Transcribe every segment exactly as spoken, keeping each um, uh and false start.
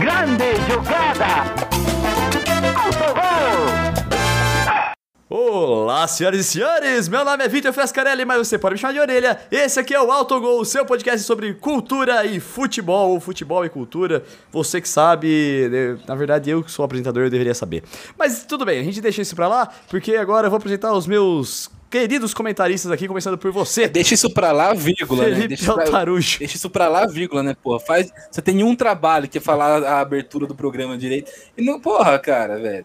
Grande jogada! Olá, senhoras e senhores, meu nome é Vitor Frescarelli, mas você pode me chamar de orelha. Esse aqui é o Autogol, seu podcast sobre cultura e futebol, ou futebol e cultura. Você que sabe, na verdade eu que sou apresentador, eu deveria saber. Mas tudo bem, a gente deixa isso pra lá, porque agora eu vou apresentar os meus queridos comentaristas aqui, começando por você. Deixa isso pra lá, vírgula, Felipe, né? Deixa, pra, deixa isso pra lá, vírgula, né, porra? Faz, você tem um trabalho que é falar a abertura do programa direito. E não, porra, cara, velho.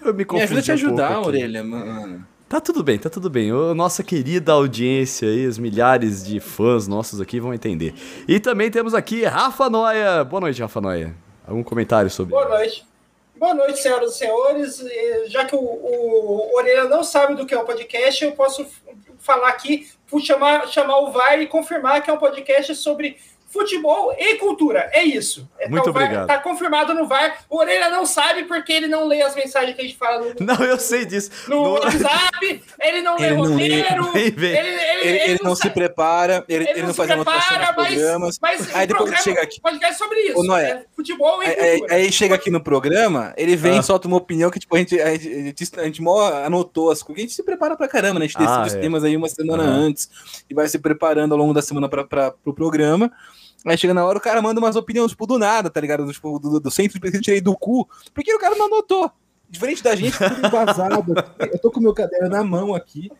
Eu me, me ajuda a te ajudar, um orelha, mano. Tá tudo bem, tá tudo bem. O, nossa querida audiência aí, os milhares de fãs nossos aqui vão entender. E também temos aqui Rafa Noia. Boa noite, Rafa Noia. Algum comentário sobre... Boa noite. Boa noite, senhoras e senhores. Já que o, o Orelha não sabe do que é um podcast, eu posso falar aqui, chamar, chamar o V A R e confirmar que é um podcast sobre... futebol e cultura, é isso. Muito tá, obrigado. V A R, tá confirmado no V A R. O Orelha não sabe porque ele não lê as mensagens que a gente fala no... Não, eu sei disso. No, no... WhatsApp, ele não lê o roteiro. Ele, ele, ele, ele, ele, ele não se sabe. prepara, ele, ele, ele não, não faz anotação nos programas. Mas, mas aí depois que chega aqui... Pode sobre isso, Noé, né? Futebol e aí, cultura. Aí, aí chega aqui no programa, ele vem e ah. solta uma opinião que tipo, a gente, a gente, a gente, a gente mó anotou as coisas. A gente se prepara pra caramba, né? A gente decide ah, os é. temas aí uma semana ah. antes e vai se preparando ao longo da semana pra, pra, pro programa. Aí chega na hora, o cara manda umas opiniões, tipo, do nada, tá ligado? Tipo, do, do, do centro de pesquisa, eu tirei do cu, porque o cara não anotou. Diferente da gente, tudo embasado. Eu tô com o meu caderno na mão aqui.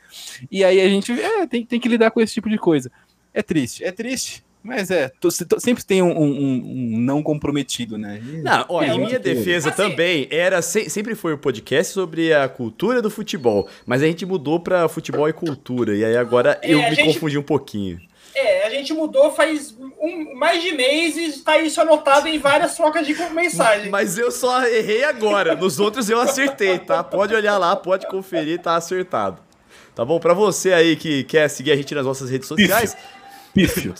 E aí a gente é, tem, tem que lidar com esse tipo de coisa. É triste, é triste. Mas é, tô, tô, sempre tem um, um, um não comprometido, né? Não, ó, é, em minha defesa assim, também, era se, sempre foi um podcast sobre a cultura do futebol, mas a gente mudou pra futebol e cultura, e aí agora é, eu me gente... confundi um pouquinho. É, a gente mudou faz um, mais de mês e está isso anotado em várias trocas de mensagem. Mas eu só errei agora, nos outros eu acertei, tá? Pode olhar lá, pode conferir, tá acertado. Tá bom? Pra você aí que quer seguir a gente nas nossas redes sociais... Pífio.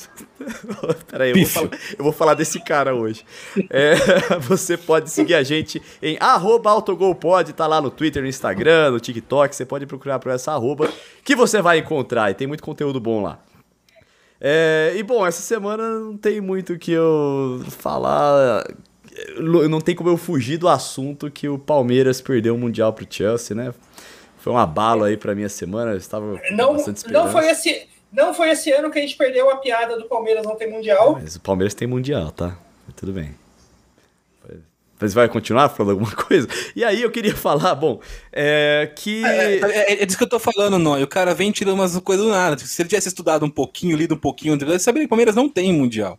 Peraí, eu vou, falar, eu vou falar desse cara hoje. É, você pode seguir a gente em arroba autogolpod, tá lá no Twitter, no Instagram, no TikTok, você pode procurar por essa arroba que você vai encontrar e tem muito conteúdo bom lá. É, e bom, essa semana não tem muito o que eu falar, não tem como eu fugir do assunto que o Palmeiras perdeu o Mundial pro Chelsea, né? Foi uma bala aí pra minha semana, eu estava não, bastante esperança. Não foi, esse, não foi esse ano que a gente perdeu a piada do Palmeiras não tem Mundial. Mas o Palmeiras tem Mundial, tá? Tudo bem. Mas vai continuar falando alguma coisa? E aí eu queria falar, bom, é que... É, é, é disso que eu tô falando, não. O cara vem tirando umas coisas do nada. Se ele tivesse estudado um pouquinho, lido um pouquinho, ele saberia que o Palmeiras não tem Mundial.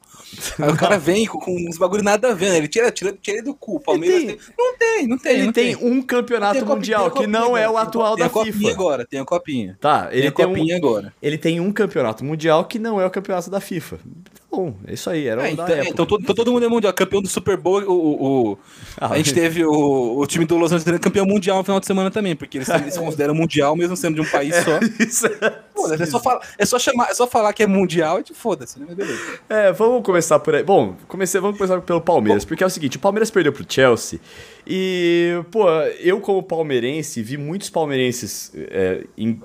Aí o cara vem com, com uns bagulho nada a ver, né? Ele tira, tira, tira do cu. O Palmeiras tem... Tem... Não tem, não tem. Ele não tem, tem um campeonato tem mundial copinha, que não agora, é o atual da FIFA. Tem a copinha agora, tem a copinha. Tá, ele tem, tem copinha um, agora. Ele tem um campeonato mundial que não é o campeonato da FIFA. Bom, é isso aí, era é, então, época. Então todo, todo mundo é mundial, campeão do Super Bowl, o, o, ah, a gente teve o, o time do Los Angeles campeão mundial no final de semana também, porque eles, eles consideram mundial mesmo sendo de um país só. Isso é, Pô, é, só fala, é, só chamar, é só falar que é mundial e te foda-se, né? Mas beleza. É, vamos começar por aí. Bom, comecei, vamos começar pelo Palmeiras, porque é o seguinte, o Palmeiras perdeu pro Chelsea e, pô, eu como palmeirense vi muitos palmeirenses é, em,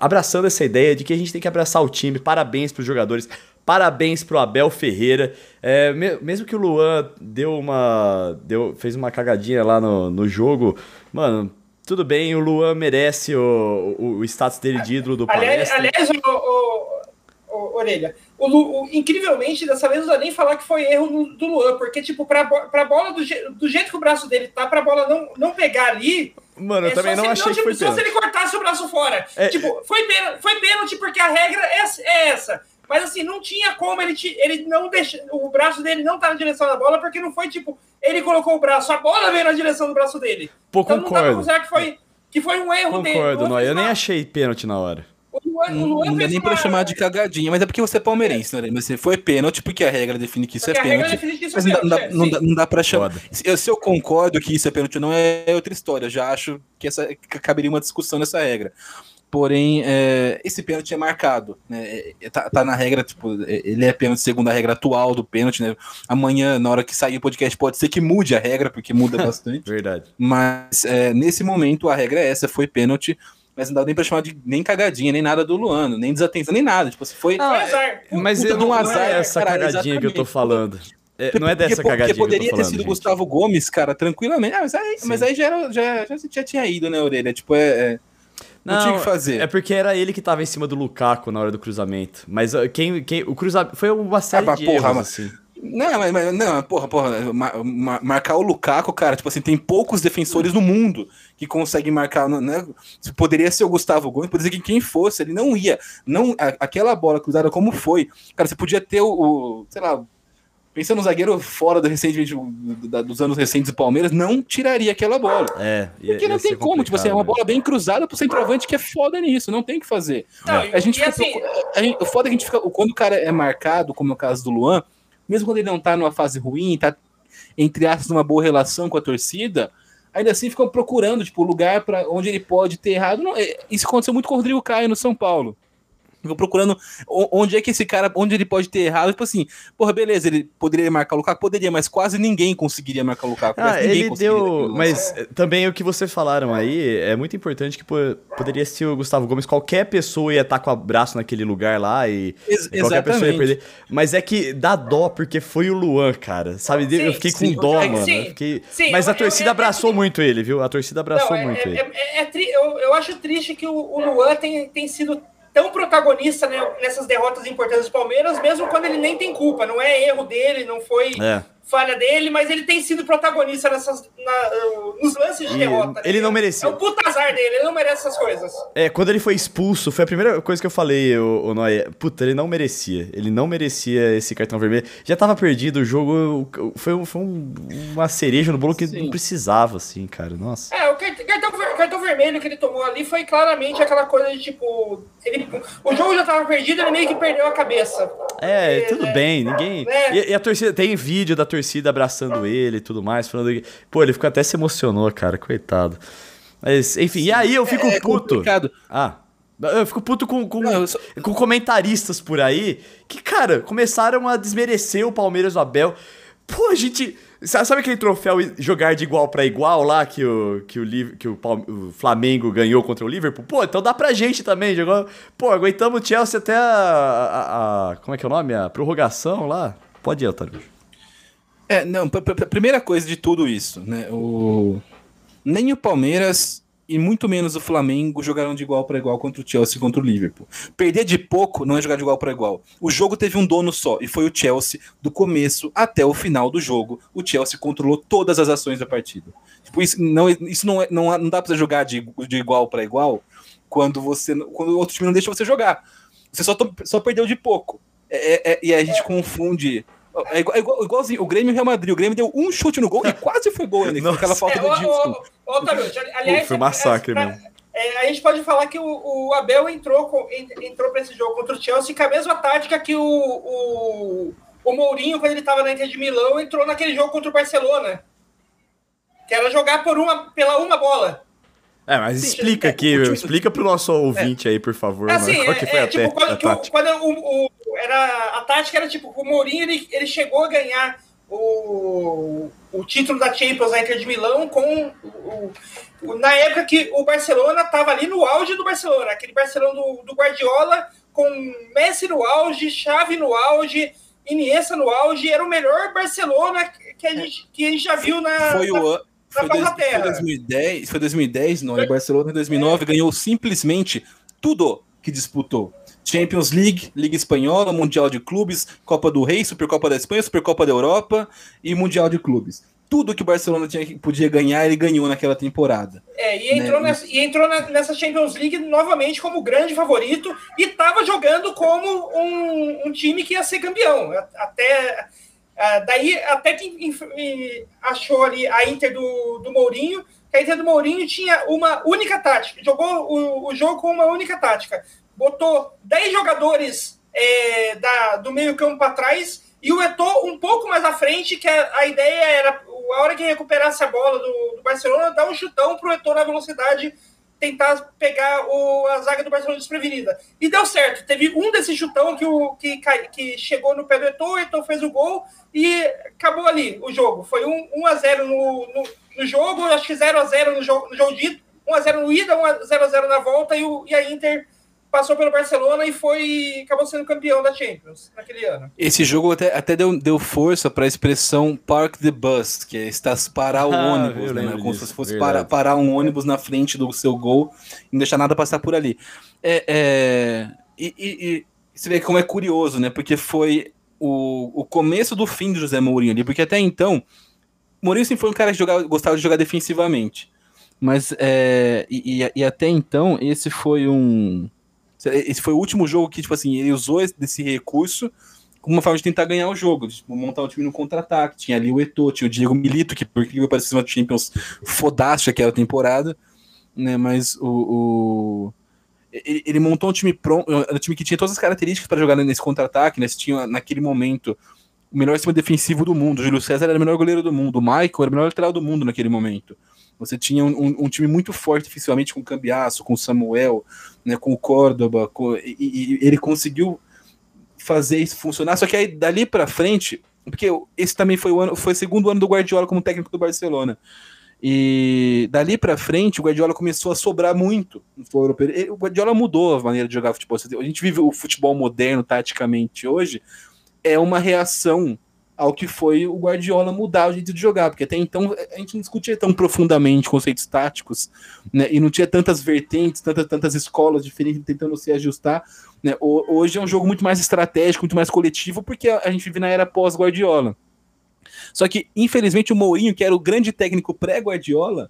abraçando essa ideia de que a gente tem que abraçar o time, parabéns pros jogadores... Parabéns pro Abel Ferreira. É, mesmo que o Luan deu uma, deu, fez uma cagadinha lá no, no jogo, mano, tudo bem, o Luan merece o, o, o status dele de ídolo do Palmeiras. Aliás, o, o, o, Orelha, o, o, incrivelmente, dessa vez não dá nem falar que foi erro do, do Luan, porque, tipo, pra, pra bola, do, do jeito que o braço dele tá, pra bola não, não pegar ali... Mano, eu é, também não achei não, que foi Só pênalti. Se ele cortasse o braço fora. É, tipo, foi pênalti, foi pênalti porque a regra é, é essa. Mas assim, não tinha como ele, te, ele não deixar. O braço dele não tá na direção da bola, porque não foi tipo, ele colocou o braço, a bola veio na direção do braço dele. Pô, então concordo. Não dá pra que foi, que foi um erro concordo, dele. Concordo, não, eu uma... nem achei pênalti na hora. O Luan, o Luan não dá nem uma... pra chamar de cagadinha, mas é porque você é palmeirense, né? Mas você foi pênalti porque a regra define que isso porque é pênalti. Que isso mas é pênalti, não, dá, é, não, dá, não dá pra chamar. Eu, se eu concordo que isso é pênalti ou não, é outra história. Eu já acho que, essa, que caberia uma discussão nessa regra. Porém, é, esse pênalti é marcado, né? É, tá, tá na regra, tipo, ele é pênalti segundo a regra atual do pênalti, né? Amanhã, na hora que sair o podcast, pode ser que mude a regra, porque muda bastante. Verdade. Mas é, nesse momento a regra é essa, foi pênalti, mas não dá nem pra chamar de nem cagadinha, nem nada do Luan, nem desatenção, nem nada. Tipo, se foi. Ah, é, azar. Mas eu não azar é essa cara, cagadinha exatamente. Que eu tô falando. É, porque, não é dessa porque, cagadinha porque poderia falando, ter sido o Gustavo Gomes, cara, tranquilamente. Ah, mas aí, mas aí já, era, já, já, já tinha ido, né, Orelha? Tipo, é... é... Não, não tinha o que fazer. É porque era ele que tava em cima do Lukaku na hora do cruzamento. Mas quem... quem o cruzamento... Foi uma série ah, de porra, erros, mas... assim. Não, mas, mas não, porra, porra. Mar, mar, marcar o Lukaku, cara, tipo assim, tem poucos defensores no mundo que conseguem marcar, né? Poderia ser o Gustavo Gomes, poderia ser quem fosse, ele não ia. Não, aquela bola cruzada como foi. Cara, você podia ter o... o sei lá... Pensando no zagueiro fora do recente, dos anos recentes do Palmeiras, não tiraria aquela bola. É, ia, porque não tem como, tipo assim, é uma bola bem cruzada pro centroavante que é foda nisso, não tem o que fazer. Não, a gente fica, assim... a gente, o foda é que a gente fica, quando o cara é marcado, como no caso do Luan, mesmo quando ele não tá numa fase ruim, tá, entre aspas, numa boa relação com a torcida, ainda assim ficam procurando, tipo, o lugar pra onde ele pode ter errado. Não, isso aconteceu muito com o Rodrigo Caio no São Paulo. Ficou procurando onde é que esse cara, onde ele pode ter errado, tipo assim, porra, beleza, ele poderia marcar o Lukaku? Poderia, mas quase ninguém conseguiria marcar o Lukaku. Ah, ele deu, mas é. também o que vocês falaram aí, é muito importante que pô, poderia ser o Gustavo Gomes, qualquer pessoa ia estar com o braço naquele lugar lá e Ex- qualquer pessoa ia perder, mas é que dá dó, porque foi o Luan, cara, sabe, sim, eu fiquei com sim, dó, eu, mano, sim, fiquei... sim, mas eu, a torcida eu, eu, abraçou eu, muito eu, ele, viu, a torcida abraçou não, muito é, ele. É, é, é tri... eu, eu acho triste que o, o Luan tem, tem sido tão protagonista, né, nessas derrotas importantes do Palmeiras, mesmo quando ele nem tem culpa. Não é erro dele, não foi é. falha dele, mas ele tem sido protagonista nessas, na, nos lances de e derrota. Ele né? não merecia. É o puta azar dele, ele não merece essas coisas. É, quando ele foi expulso, foi a primeira coisa que eu falei, o Noia. Puta, ele não merecia. Ele não merecia esse cartão vermelho. Já tava perdido o jogo, foi, um, foi um, uma cereja no bolo que Sim. não precisava, assim, cara. Nossa. É, o cartão O cartão vermelho que ele tomou ali foi claramente aquela coisa de, tipo... Ele, o jogo já tava perdido, ele meio que perdeu a cabeça. É, porque, tudo é, bem, ninguém... É. E, e a torcida... Tem vídeo da torcida abraçando ele e tudo mais, falando... Que, pô, ele ficou até se emocionou, cara, coitado. Mas, enfim, e aí eu fico é, é puto... Complicado. Ah... Eu fico puto com, com, não, só... com comentaristas por aí que, cara, começaram a desmerecer o Palmeiras, o Abel. Pô, a gente... Sabe aquele troféu jogar de igual pra igual lá que, o, que, o, que o, o Flamengo ganhou contra o Liverpool? Pô, então dá pra gente também. Jogou, pô, aguentamos o Chelsea até a, a, a... Como é que é o nome? A prorrogação lá. Pode ir, Otávio. É, não, pr- pr- primeira coisa de tudo isso, né? O... Nem o Palmeiras e muito menos o Flamengo jogaram de igual pra igual contra o Chelsea e contra o Liverpool. Perder de pouco não é jogar de igual pra igual. O jogo teve um dono só, e foi o Chelsea. Do começo até o final do jogo, o Chelsea controlou todas as ações da partida. Tipo, isso não, isso não, é, não, não dá pra você jogar de, de igual pra igual quando, você, quando o outro time não deixa você jogar. Você só, to, só perdeu de pouco. É, é, é, e a gente confunde... É igual, é igual, igualzinho, o Grêmio e o Real Madrid. O Grêmio deu um chute no gol e quase foi gol, né? Com aquela falta é, do disco. Ô, ô, ô, Otávio, aliás, foi um massacre, né? É, a gente pode falar que o, o Abel entrou com, entrou para esse jogo contra o Chelsea com a mesma tática que o, o, o Mourinho, quando ele estava na Inter de Milão, entrou naquele jogo contra o Barcelona. Que era jogar por uma, pela uma bola. É, mas Sim, explica é, aqui, tipo, explica pro nosso ouvinte é. aí, por favor, assim, mano, qual é, que foi é, a, tipo, quando, a tática? Quando o, o, era, a tática era tipo, o Mourinho, ele, ele chegou a ganhar o, o título da Champions na Inter de Milão com o, o, na época que o Barcelona tava ali no auge do Barcelona, aquele Barcelona do, do Guardiola, com Messi no auge, Xavi no auge, Iniesta no auge, era o melhor Barcelona que a gente, que a gente já viu na... Foi na... o... Foi, dois, foi dois mil e dez, foi dois mil e dez, não, e Barcelona em dois mil e nove ganhou simplesmente tudo que disputou. Champions League, Liga Espanhola, Mundial de Clubes, Copa do Rei, Supercopa da Espanha, Supercopa da Europa e Mundial de Clubes. Tudo que o Barcelona tinha, podia ganhar, ele ganhou naquela temporada. É, e entrou, né? nessa, e entrou na, nessa Champions League novamente como grande favorito e estava jogando como um, um time que ia ser campeão. Até... Uh, daí até que achou ali a Inter do, do Mourinho, que a Inter do Mourinho tinha uma única tática, jogou o, o jogo com uma única tática, botou dez jogadores é, da, do meio campo para trás e o Eto'o um pouco mais à frente, que a, a ideia era, a hora que recuperasse a bola do, do Barcelona, dar um chutão pro Eto'o na velocidade, tentar pegar o, a zaga do Barcelona desprevenida. E deu certo. Teve um desse chutão que, o, que, que chegou no pé do Eto'o, o Eto'o fez o gol e acabou ali o jogo. Foi um, um a zero no, no, no jogo, acho que zero a zero no jogo, no jogo de ida, um a zero no ida, um a zero na volta e, o, e a Inter passou pelo Barcelona e foi acabou sendo campeão da Champions naquele ano. Esse jogo até, até deu, deu força para a expressão Park the Bus, que é está parar o ah, ônibus, né? Como disso. Se fosse para, parar um ônibus na frente do seu gol e não deixar nada passar por ali. É, é, e, e, e você vê como é curioso, né? Porque foi o, o começo do fim do José Mourinho ali, porque até então Mourinho sempre foi um cara que jogava, gostava de jogar defensivamente. Mas, é, e, e até então, esse foi um... Esse foi o último jogo que, tipo assim, ele usou esse, desse recurso como uma forma de tentar ganhar o jogo, tipo, montar o time no contra-ataque. Tinha ali o Eto'o, tinha o Diego Milito, que por incrível que parecia uma Champions fodástica aquela temporada, né, mas o... o... Ele, ele montou um time pronto, um time que tinha todas as características para jogar nesse contra-ataque, né, tinha, naquele momento, o melhor sistema defensivo do mundo, o Júlio César era o melhor goleiro do mundo, o Michael era o melhor lateral do mundo naquele momento. Você tinha um, um, um time muito forte oficialmente com o Cambiasso, com o Samuel, né, com o Córdoba, com, e, e ele conseguiu fazer isso funcionar, só que aí dali pra frente, porque esse também foi o ano, foi o segundo ano do Guardiola como técnico do Barcelona, e dali pra frente o Guardiola começou a sobrar muito no futebol europeu. Ele, o Guardiola mudou a maneira de jogar futebol, a gente vive o futebol moderno taticamente hoje, é uma reação ao que foi o Guardiola mudar o jeito de jogar, porque até então a gente não discutia tão profundamente conceitos táticos, né, e não tinha tantas vertentes, tantas, tantas escolas diferentes tentando se ajustar, né. Hoje é um jogo muito mais estratégico, muito mais coletivo, porque a gente vive na era pós-Guardiola. Só que, infelizmente, o Mourinho, que era o grande técnico pré-Guardiola,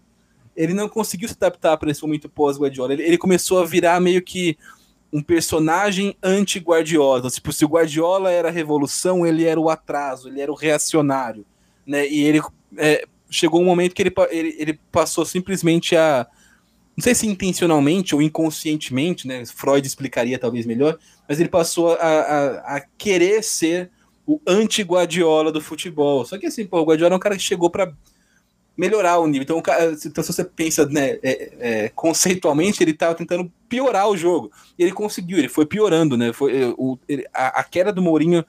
ele não conseguiu se adaptar para esse momento pós-Guardiola, ele, ele começou a virar meio que um personagem anti-Guardiola. Tipo, se o Guardiola era a revolução, ele era o atraso, ele era o reacionário, né? E ele é, chegou um momento que ele, ele, ele passou simplesmente a... Não sei se intencionalmente ou inconscientemente, né? Freud explicaria talvez melhor, mas ele passou a, a, a querer ser o anti-Guardiola do futebol. Só que assim, pô, o Guardiola é um cara que chegou para melhorar o nível. Então, o cara, então se você pensa, né, é, é, conceitualmente, ele estava tentando piorar o jogo. E ele conseguiu, ele foi piorando, né? Foi, o, ele, a, a queda do Mourinho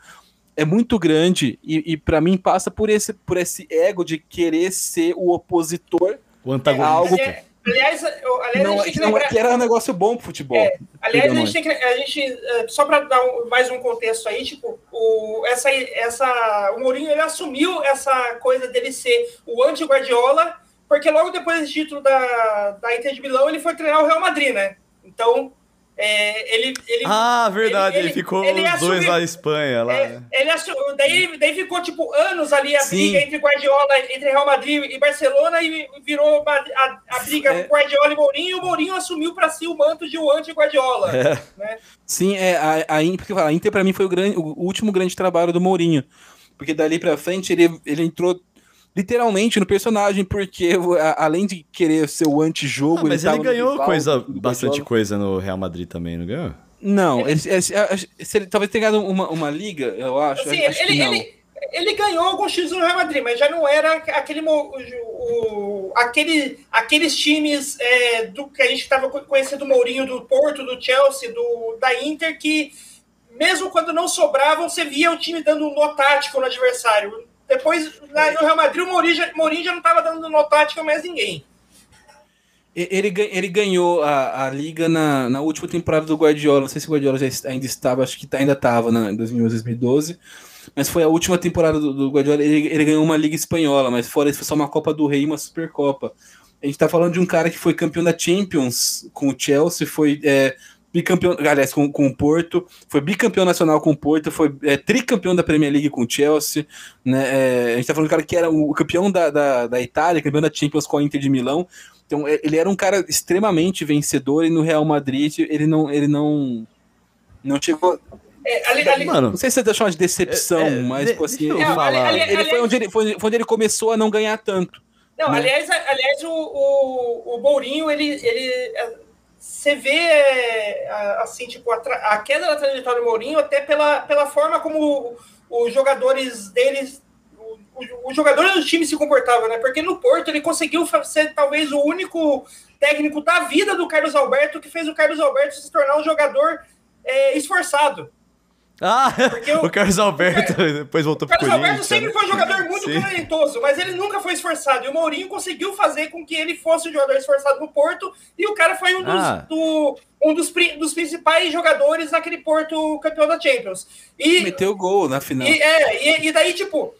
é muito grande e, e para mim, passa por esse, por esse ego de querer ser o opositor. O antagonista. A algo... é, aliás, eu, aliás não, a gente não, lembra... que era um negócio bom pro futebol. É, aliás, a gente tem que, a gente, só para dar um, mais um contexto aí, tipo, o, essa, essa, o Mourinho ele assumiu essa coisa dele ser o anti-Guardiola, porque logo depois desse título da, da Inter de Milão, ele foi treinar o Real Madrid, né? Então, é, ele, ele... Ah, verdade, ele, ele, ele ficou ele os assumiu, dois na Espanha. Lá. É, ele assumiu, daí, daí ficou, tipo, anos ali a Sim. briga entre Guardiola, entre Real Madrid e Barcelona, e virou a, a, a briga é. com Guardiola e Mourinho, e o Mourinho assumiu para si o manto de um anti-Guardiola. É. Né? Sim, é, a, a Inter, a Inter para mim foi o, grande, o último grande trabalho do Mourinho, porque dali para frente ele, ele entrou... literalmente no personagem, porque a, além de querer ser o anti-jogo... Ah, mas ele, ele ganhou rival, coisa, bastante coisa no Real Madrid também, não ganhou? Não, ele, ele, ele, ele talvez tenha ganhado uma, uma liga, eu acho, assim, acho ele, que não. Ele, ele ganhou alguns times no Real Madrid, mas já não era aquele, o, o, aquele, aqueles times é, do que a gente estava conhecendo do Mourinho, do Porto, do Chelsea, do, da Inter, que mesmo quando não sobravam, você via o time dando um nó tático no adversário. Depois, lá no Real Madrid, o Mourinho já, Mourinho já não estava dando no tático mais ninguém. Ele, ele ganhou a, a Liga na, na última temporada do Guardiola. Não sei se o Guardiola já ainda estava, acho que ainda estava, né, em dois mil e onze, dois mil e doze. Mas foi a última temporada do, do Guardiola. Ele, ele ganhou uma Liga Espanhola, mas fora isso foi só uma Copa do Rei e uma Supercopa. A gente está falando de um cara que foi campeão da Champions com o Chelsea, foi... É, bicampeão, aliás, com, com o Porto, foi bicampeão nacional com o Porto, foi é, tricampeão da Premier League com o Chelsea, né, é, a gente tá falando do cara que era o campeão da, da, da Itália, campeão da Champions com a Inter de Milão, então é, ele era um cara extremamente vencedor e no Real Madrid ele não, ele não, não chegou... É, ali, ali, Mano, não sei se você chamar de decepção, é, é, mas de, assim, eu não, ali, ali, ele ali, foi, ali, onde ele, foi onde ele começou a não ganhar tanto. Não, né? aliás, aliás, o, o, o Mourinho, ele... ele você vê assim, tipo, a, tra- a queda da trajetória do Mourinho até pela, pela forma como os jogadores deles, os jogadores do time se comportavam, né? Porque no Porto ele conseguiu ser talvez o único técnico da vida do Carlos Alberto que fez o Carlos Alberto se tornar um jogador é, esforçado. Ah, o, o Carlos Alberto é, depois voltou pro Corinthians. O Carlos Alberto sempre foi um jogador muito talentoso, mas ele nunca foi esforçado. E o Mourinho conseguiu fazer com que ele fosse um jogador esforçado no Porto, e o cara foi um dos, ah. do, um dos, dos principais jogadores naquele Porto campeão da Champions. E meteu gol na final. E, é, e, e daí, tipo,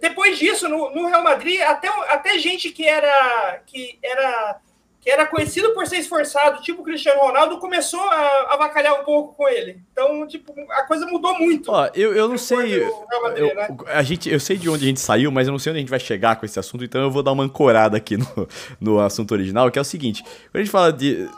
depois disso, no, no Real Madrid, até, até gente que era... Que era que era conhecido por ser esforçado, tipo o Cristiano Ronaldo, começou a avacalhar um pouco com ele. Então, tipo, a coisa mudou muito. Ó, eu, eu não sei... Do Real Madrid, eu, né? a gente, eu sei de onde a gente saiu, mas eu não sei onde a gente vai chegar com esse assunto, então eu vou dar uma ancorada aqui no, no assunto original, que é o seguinte. Quando a gente fala de...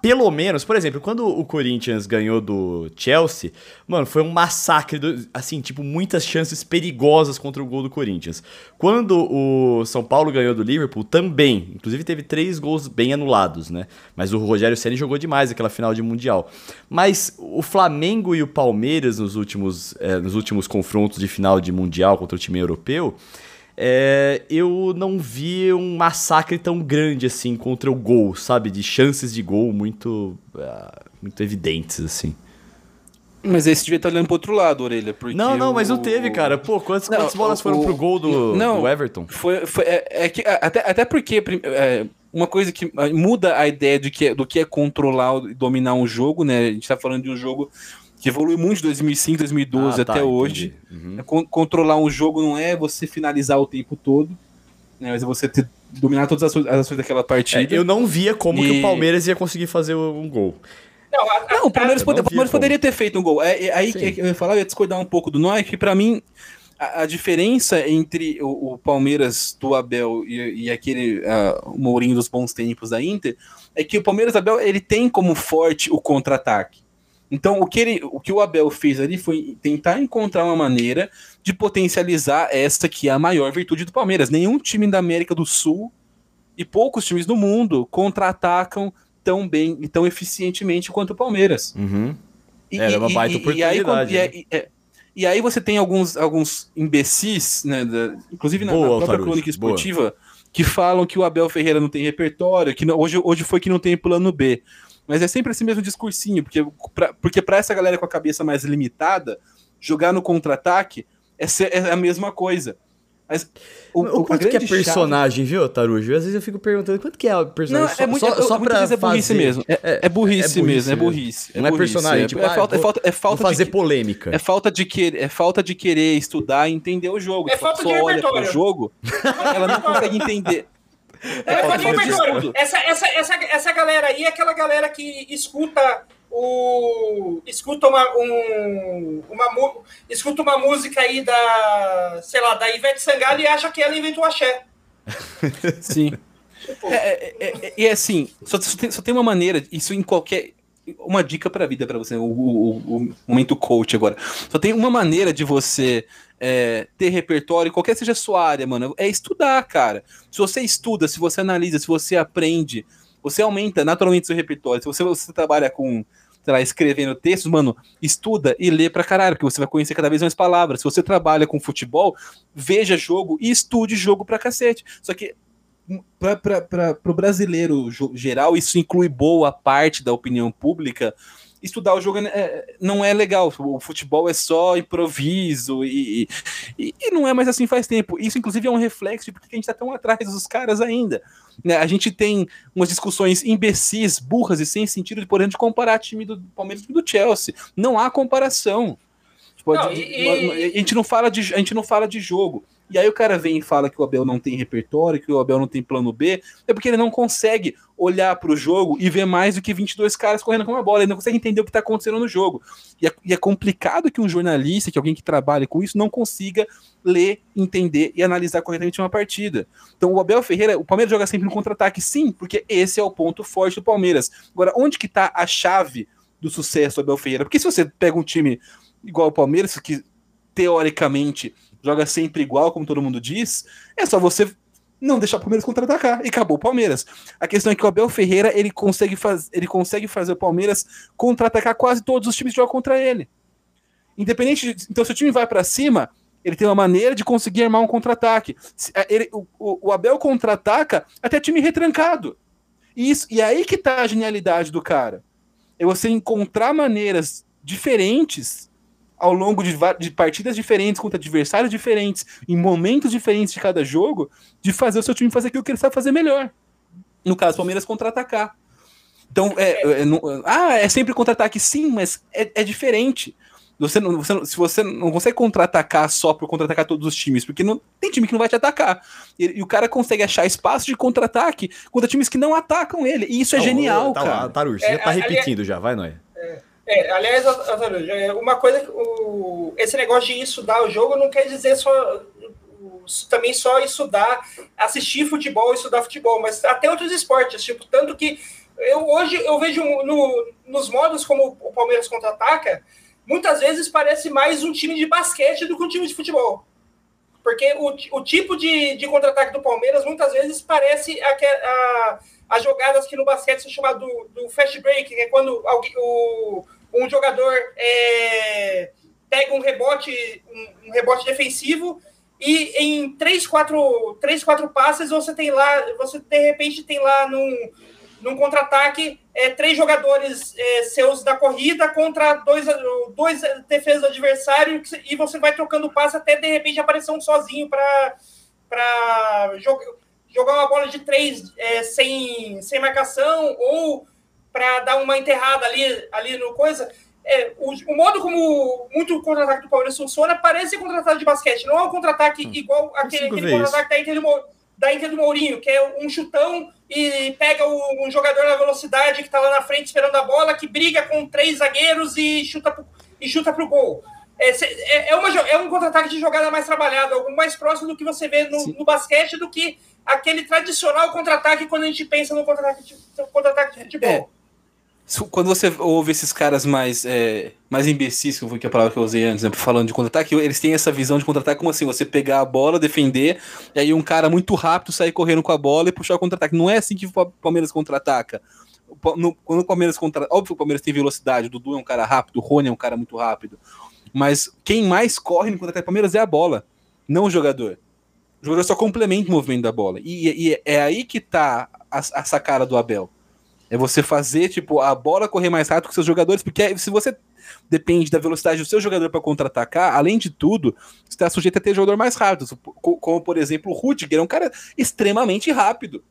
Pelo menos, por exemplo, quando o Corinthians ganhou do Chelsea, mano, foi um massacre, do, assim, tipo, muitas chances perigosas contra o gol do Corinthians. Quando o São Paulo ganhou do Liverpool, também, inclusive teve três gols bem anulados, né? Mas o Rogério Ceni jogou demais aquela final de Mundial. Mas o Flamengo e o Palmeiras nos últimos, é, nos últimos confrontos de final de Mundial contra o time europeu, É, eu não vi um massacre tão grande assim contra o gol, sabe? De chances de gol muito, uh, muito evidentes, assim. Mas esse devia estar olhando pro outro lado, Orelha. Porque não, não, o... mas não teve, cara. Pô, quantas, não, quantas bolas o... foram pro gol do, não, do Everton? Foi, foi, é, é que, até, até porque é, uma coisa que muda a ideia de que, do que é controlar e dominar um jogo, né? A gente tá falando de um jogo que evoluiu muito de dois mil e cinco, dois mil e doze ah, até tá, hoje. Uhum. Con- controlar um jogo não é você finalizar o tempo todo, né, mas é você ter, dominar todas as, as ações daquela partida. É, eu não via como e... que o Palmeiras ia conseguir fazer um gol. Não, a, a, não o Palmeiras, pode, não Palmeiras poderia ter feito um gol. É, é, aí que eu ia falar, eu ia discordar um pouco do Noia, que pra mim a, a diferença entre o, o Palmeiras do Abel e, e aquele a, o Mourinho dos bons tempos da Inter é que o Palmeiras do Abel ele tem como forte o contra-ataque. Então, o que, ele, o que o Abel fez ali foi tentar encontrar uma maneira de potencializar essa que é a maior virtude do Palmeiras. Nenhum time da América do Sul e poucos times do mundo contra-atacam tão bem e tão eficientemente quanto o Palmeiras. Uhum. E, é, e, é uma baita e, oportunidade. E aí, né? e, é, e aí você tem alguns, alguns imbecis, né, da, inclusive na, boa, na própria crônica esportiva, boa. que falam que o Abel Ferreira não tem repertório, que não, hoje, hoje foi que não tem plano B. Mas é sempre esse mesmo discursinho, porque pra, porque pra essa galera com a cabeça mais limitada, jogar no contra-ataque é, ser, é a mesma coisa. Mas o, o, o quanto que é personagem, chave... viu, Tarujo? Às vezes eu fico perguntando, quanto que é personagem? Não, é muito, só, é, só, é, só pra fazer... É burrice mesmo, é, é, é, burrice, é burrice mesmo, é burrice. Não é, é burrice, personagem, é, tipo, é, é falta, vou, é falta, é falta fazer de, polêmica. É falta, de que, é falta de querer estudar e entender o jogo. É falta só de olha pro jogo, ela não consegue entender... É, é, mas, mas, essa, essa, essa, essa galera aí é aquela galera que escuta o. Escuta uma, um, uma, escuta uma música aí da. Sei lá, da Ivete Sangalo e acha que ela inventou o axé. Sim. E é, é, é, é assim, só, só, tem, só tem uma maneira, isso em qualquer. Uma dica pra vida pra você, o, o, o momento coach agora. Só tem uma maneira de você. É, ter repertório, qualquer seja a sua área, mano, é estudar, cara. Se você estuda, se você analisa, se você aprende, você aumenta naturalmente seu repertório. Se você, você trabalha com, sei lá, escrevendo textos, mano, estuda e lê pra caralho, porque você vai conhecer cada vez mais palavras. Se você trabalha com futebol, veja jogo e estude jogo pra cacete. Só que pra, pra, pra, pro brasileiro geral, isso inclui boa parte da opinião pública. Estudar o jogo é, não é legal, o futebol é só improviso e, e, e não é mais assim faz tempo. Isso, inclusive, é um reflexo de porque a gente tá tão atrás dos caras ainda. Né? A gente tem umas discussões imbecis, burras e sem sentido, de, por exemplo, de comparar time do Palmeiras e time do Chelsea. Não há comparação. Tipo, não, a, e... a, gente não fala de, a gente não fala de jogo. E aí o cara vem e fala que o Abel não tem repertório, que o Abel não tem plano B, é porque ele não consegue olhar pro jogo e ver mais do que vinte e dois caras correndo com a bola, ele não consegue entender o que tá acontecendo no jogo. E é, e é complicado que um jornalista, que alguém que trabalha com isso, não consiga ler, entender e analisar corretamente uma partida. Então o Abel Ferreira, o Palmeiras joga sempre no contra-ataque, sim, porque esse é o ponto forte do Palmeiras. Agora, onde que tá a chave do sucesso do Abel Ferreira? Porque se você pega um time igual o Palmeiras, que teoricamente... joga sempre igual, como todo mundo diz, é só você não deixar o Palmeiras contra-atacar, e acabou o Palmeiras. A questão é que o Abel Ferreira, ele consegue, faz, ele consegue fazer o Palmeiras contra-atacar quase todos os times que jogam contra ele. Independente de, então, se o time vai para cima, ele tem uma maneira de conseguir armar um contra-ataque. Ele, o, o Abel contra-ataca até time retrancado. E, isso, e aí que tá a genialidade do cara. É você encontrar maneiras diferentes ao longo de, de partidas diferentes, contra adversários diferentes, em momentos diferentes de cada jogo, de fazer o seu time fazer aquilo que ele sabe fazer melhor. No caso, o Palmeiras contra-atacar. Então, é, é, não, ah, é sempre contra-ataque, sim, mas é, é diferente. Você não, você não, se você não consegue contra-atacar só por contra-atacar todos os times, porque não tem time que não vai te atacar. E, e o cara consegue achar espaço de contra-ataque contra times que não atacam ele. E isso é não, genial, tá, cara. Tá, tá, você é, já tá aliás, repetindo já, vai, Noia. É, é, aliás, uma coisa que o, esse negócio de estudar o jogo não quer dizer só... também só estudar, assistir futebol, estudar futebol, mas até outros esportes, tipo, tanto que eu, hoje eu vejo no, nos modos como o Palmeiras contra-ataca, muitas vezes parece mais um time de basquete do que um time de futebol, porque o, o tipo de, de contra-ataque do Palmeiras muitas vezes parece a, a, as jogadas que no basquete são chamadas do, do fast break, que é quando alguém, o, um jogador é, pega um rebote, um, um rebote defensivo, e em três, quatro, três, quatro passes você tem lá, você de repente tem lá num, num contra-ataque é, três jogadores é, seus da corrida contra dois, dois defesas do adversário e você vai trocando passe até de repente aparecer um sozinho para jog, jogar uma bola de três é, sem, sem marcação ou para dar uma enterrada ali, ali no coisa... É, o, o modo como muito contra-ataque do Palmeiras funciona parece contra-ataque de basquete, não é um contra-ataque hum, igual aquele, aquele contra-ataque da Inter, do, da Inter do Mourinho, que é um chutão e pega o, um jogador na velocidade que está lá na frente esperando a bola, que briga com três zagueiros e chuta pro, e chuta pro gol. É, é, uma, é um contra-ataque de jogada mais trabalhado, algo mais próximo do que você vê no, no basquete do que aquele tradicional contra-ataque quando a gente pensa no contra-ataque de, contra-ataque de futebol. É. Quando você ouve esses caras mais, é, mais imbecis, que foi a palavra que eu usei antes, né, falando de contra-ataque, eles têm essa visão de contra-ataque como assim, você pegar a bola, defender, e aí um cara muito rápido sair correndo com a bola e puxar o contra-ataque. Não é assim que o Palmeiras contra-ataca. No, quando o Palmeiras contra... Óbvio que o Palmeiras tem velocidade, o Dudu é um cara rápido, o Rony é um cara muito rápido, mas quem mais corre no contra-ataque do Palmeiras é a bola, não o jogador. O jogador só complementa o movimento da bola. E, e é aí que tá a, a sacada do Abel. É você fazer, tipo, a bola correr mais rápido que seus jogadores, porque se você depende da velocidade do seu jogador para contra-atacar, além de tudo, você está sujeito a ter jogador mais rápido, como, por exemplo, o Rüdiger, é um cara extremamente rápido.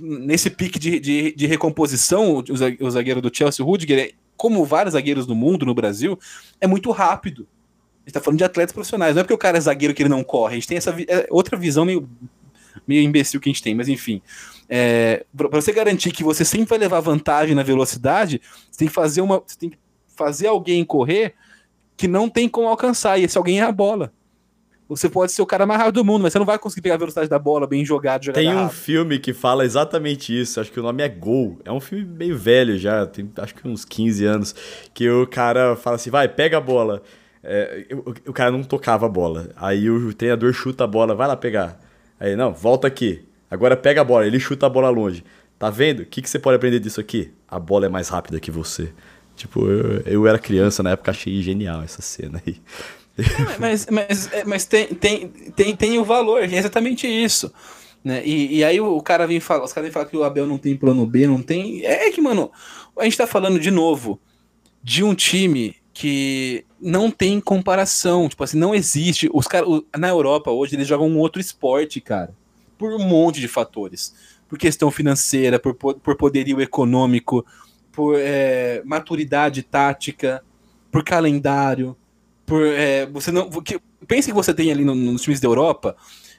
Nesse pique de, de, de recomposição, o zagueiro do Chelsea, o Rüdiger, como vários zagueiros do mundo, no Brasil, é muito rápido. A gente tá falando de atletas profissionais, não é porque o cara é zagueiro que ele não corre, a gente tem essa vi- outra visão meio... meio imbecil que a gente tem, mas enfim, é, para você garantir que você sempre vai levar vantagem na velocidade, você tem que fazer uma, você tem que fazer alguém correr que não tem como alcançar, e esse alguém é a bola. Você pode ser o cara mais rápido do mundo, mas você não vai conseguir pegar a velocidade da bola bem jogado. Tem um rápido. Filme que fala exatamente isso, acho que o nome é Gol. É um filme meio velho já, tem acho que uns quinze anos, que o cara fala assim, vai, pega a bola. É, o, o cara não tocava a bola, aí o treinador chuta a bola, vai lá pegar. Aí, não, volta aqui. Agora pega a bola. Ele chuta a bola longe. Tá vendo? O que, que você pode aprender disso aqui? A bola é mais rápida que você. Tipo, eu, eu era criança na época, achei genial essa cena aí. É, mas mas, mas tem, tem, tem, tem o valor, é exatamente isso. Né? E, e aí o cara vem falar, os caras vêm falar que o Abel não tem plano B, não tem... É que, mano, a gente tá falando de novo de um time... que não tem comparação, tipo assim, não existe, os caras, na Europa hoje eles jogam um outro esporte, cara, por um monte de fatores, por questão financeira, por, por poderio econômico, por é, maturidade tática, por calendário, por, é, você não, que, pensa que você tem ali no, nos times da Europa,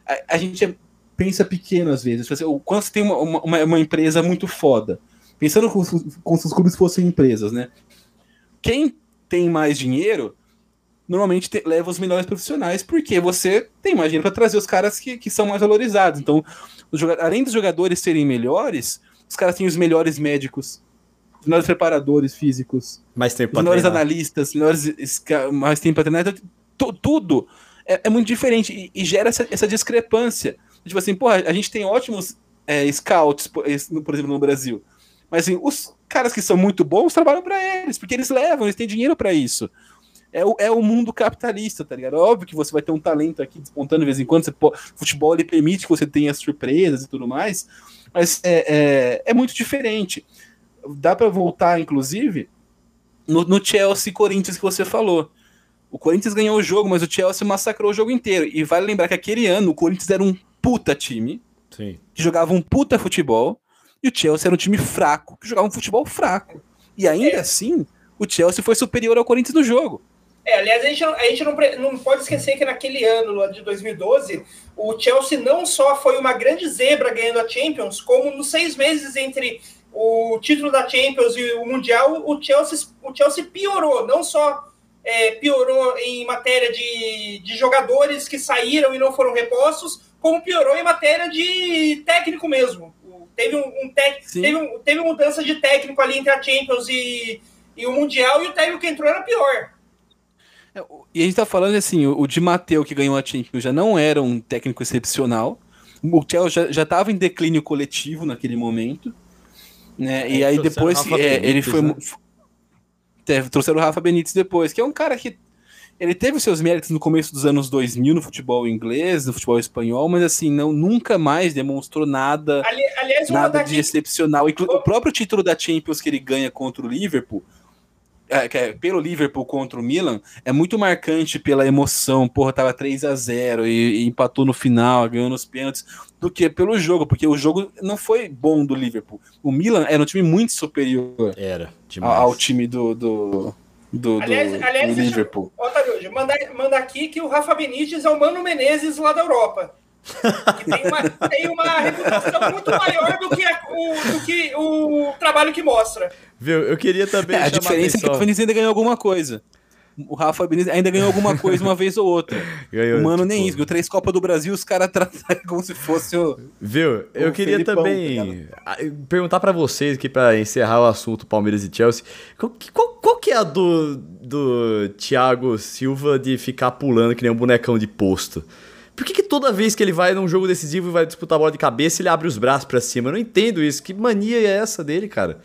a, a gente é, pensa pequeno às vezes, quando você tem uma, uma, uma empresa muito foda, pensando como se, como se os clubes fossem empresas, né, quem tem mais dinheiro, normalmente te, leva os melhores profissionais, porque você tem mais dinheiro para trazer os caras que, que são mais valorizados. Então, os joga- além dos jogadores serem melhores, os caras têm os melhores médicos, os melhores preparadores físicos, mais tempo os melhores treinar. analistas, melhores esca- mais tempo para treinar. Então, t- tudo é, é muito diferente e, e gera essa, essa discrepância. Tipo assim, porra, a gente tem ótimos é, scouts, por, por exemplo, no Brasil. Mas assim, os caras que são muito bons trabalham para eles, porque eles levam, eles têm dinheiro para isso. É o, é o mundo capitalista, tá ligado? Óbvio que você vai ter um talento aqui despontando de vez em quando, você pode, futebol ele permite que você tenha surpresas e tudo mais, mas é, é, é muito diferente. Dá para voltar, inclusive, no, no Chelsea e Corinthians que você falou. O Corinthians ganhou o jogo, mas o Chelsea massacrou o jogo inteiro. E vale lembrar que aquele ano o Corinthians era um puta time, sim, que jogava um puta futebol, e o Chelsea era um time fraco, que jogava um futebol fraco. E ainda é. assim, o Chelsea foi superior ao Corinthians no jogo. É, aliás, a gente, a gente não, não pode esquecer que naquele ano de dois mil e doze, o Chelsea não só foi uma grande zebra ganhando a Champions, como nos seis meses entre o título da Champions e o Mundial, o Chelsea, o Chelsea piorou, não só é, piorou em matéria de, de jogadores que saíram e não foram repostos, como piorou em matéria de técnico mesmo. Teve, um, um tec, teve, um, teve mudança de técnico ali entre a Champions e, e o Mundial, e o técnico que entrou era pior. E a gente tá falando assim, o, o Di Matteo, que ganhou a Champions, já não era um técnico excepcional, o Chelsea já, já tava em declínio coletivo naquele momento, né? E aí depois é, Benítez, ele foi... Né? É, trouxeram o Rafa Benítez depois, que é um cara que ele teve os seus méritos no começo dos anos dois mil no futebol inglês, no futebol espanhol, mas assim, não, nunca mais demonstrou nada, Ali, aliás, nada de aqui... excepcional. Inclu- o próprio título da Champions que ele ganha contra o Liverpool, É, é, pelo Liverpool contra o Milan, é muito marcante pela emoção. Porra, tava três a zero e, e empatou no final, ganhou nos pênaltis, do que pelo jogo, porque o jogo não foi bom do Liverpool. O Milan era um time muito superior era, ao, ao time do, do, do, aliás, do, aliás, do Liverpool. Otávio, manda, manda aqui que o Rafa Benítez é o Mano Menezes lá da Europa. Que tem uma, tem uma reputação muito maior do que, a, o, do que o trabalho que mostra. Viu? Eu queria também. É, a diferença a é que o Benítez ainda ganhou alguma coisa. O Rafa Benítez ainda ganhou alguma coisa uma vez ou outra. Ganhou, o Mano tipo... nem isso. Ganhou três Copas do Brasil, os caras trataram como se fosse o. Viu? Eu o queria Felipão, também tá perguntar pra vocês aqui, pra encerrar o assunto Palmeiras e Chelsea. Qual, qual, qual que é a do, do Thiago Silva de ficar pulando que nem um bonecão de posto? Por que, que toda vez que ele vai num jogo decisivo e vai disputar a bola de cabeça, ele abre os braços pra cima? Eu não entendo isso. Que mania é essa dele, cara?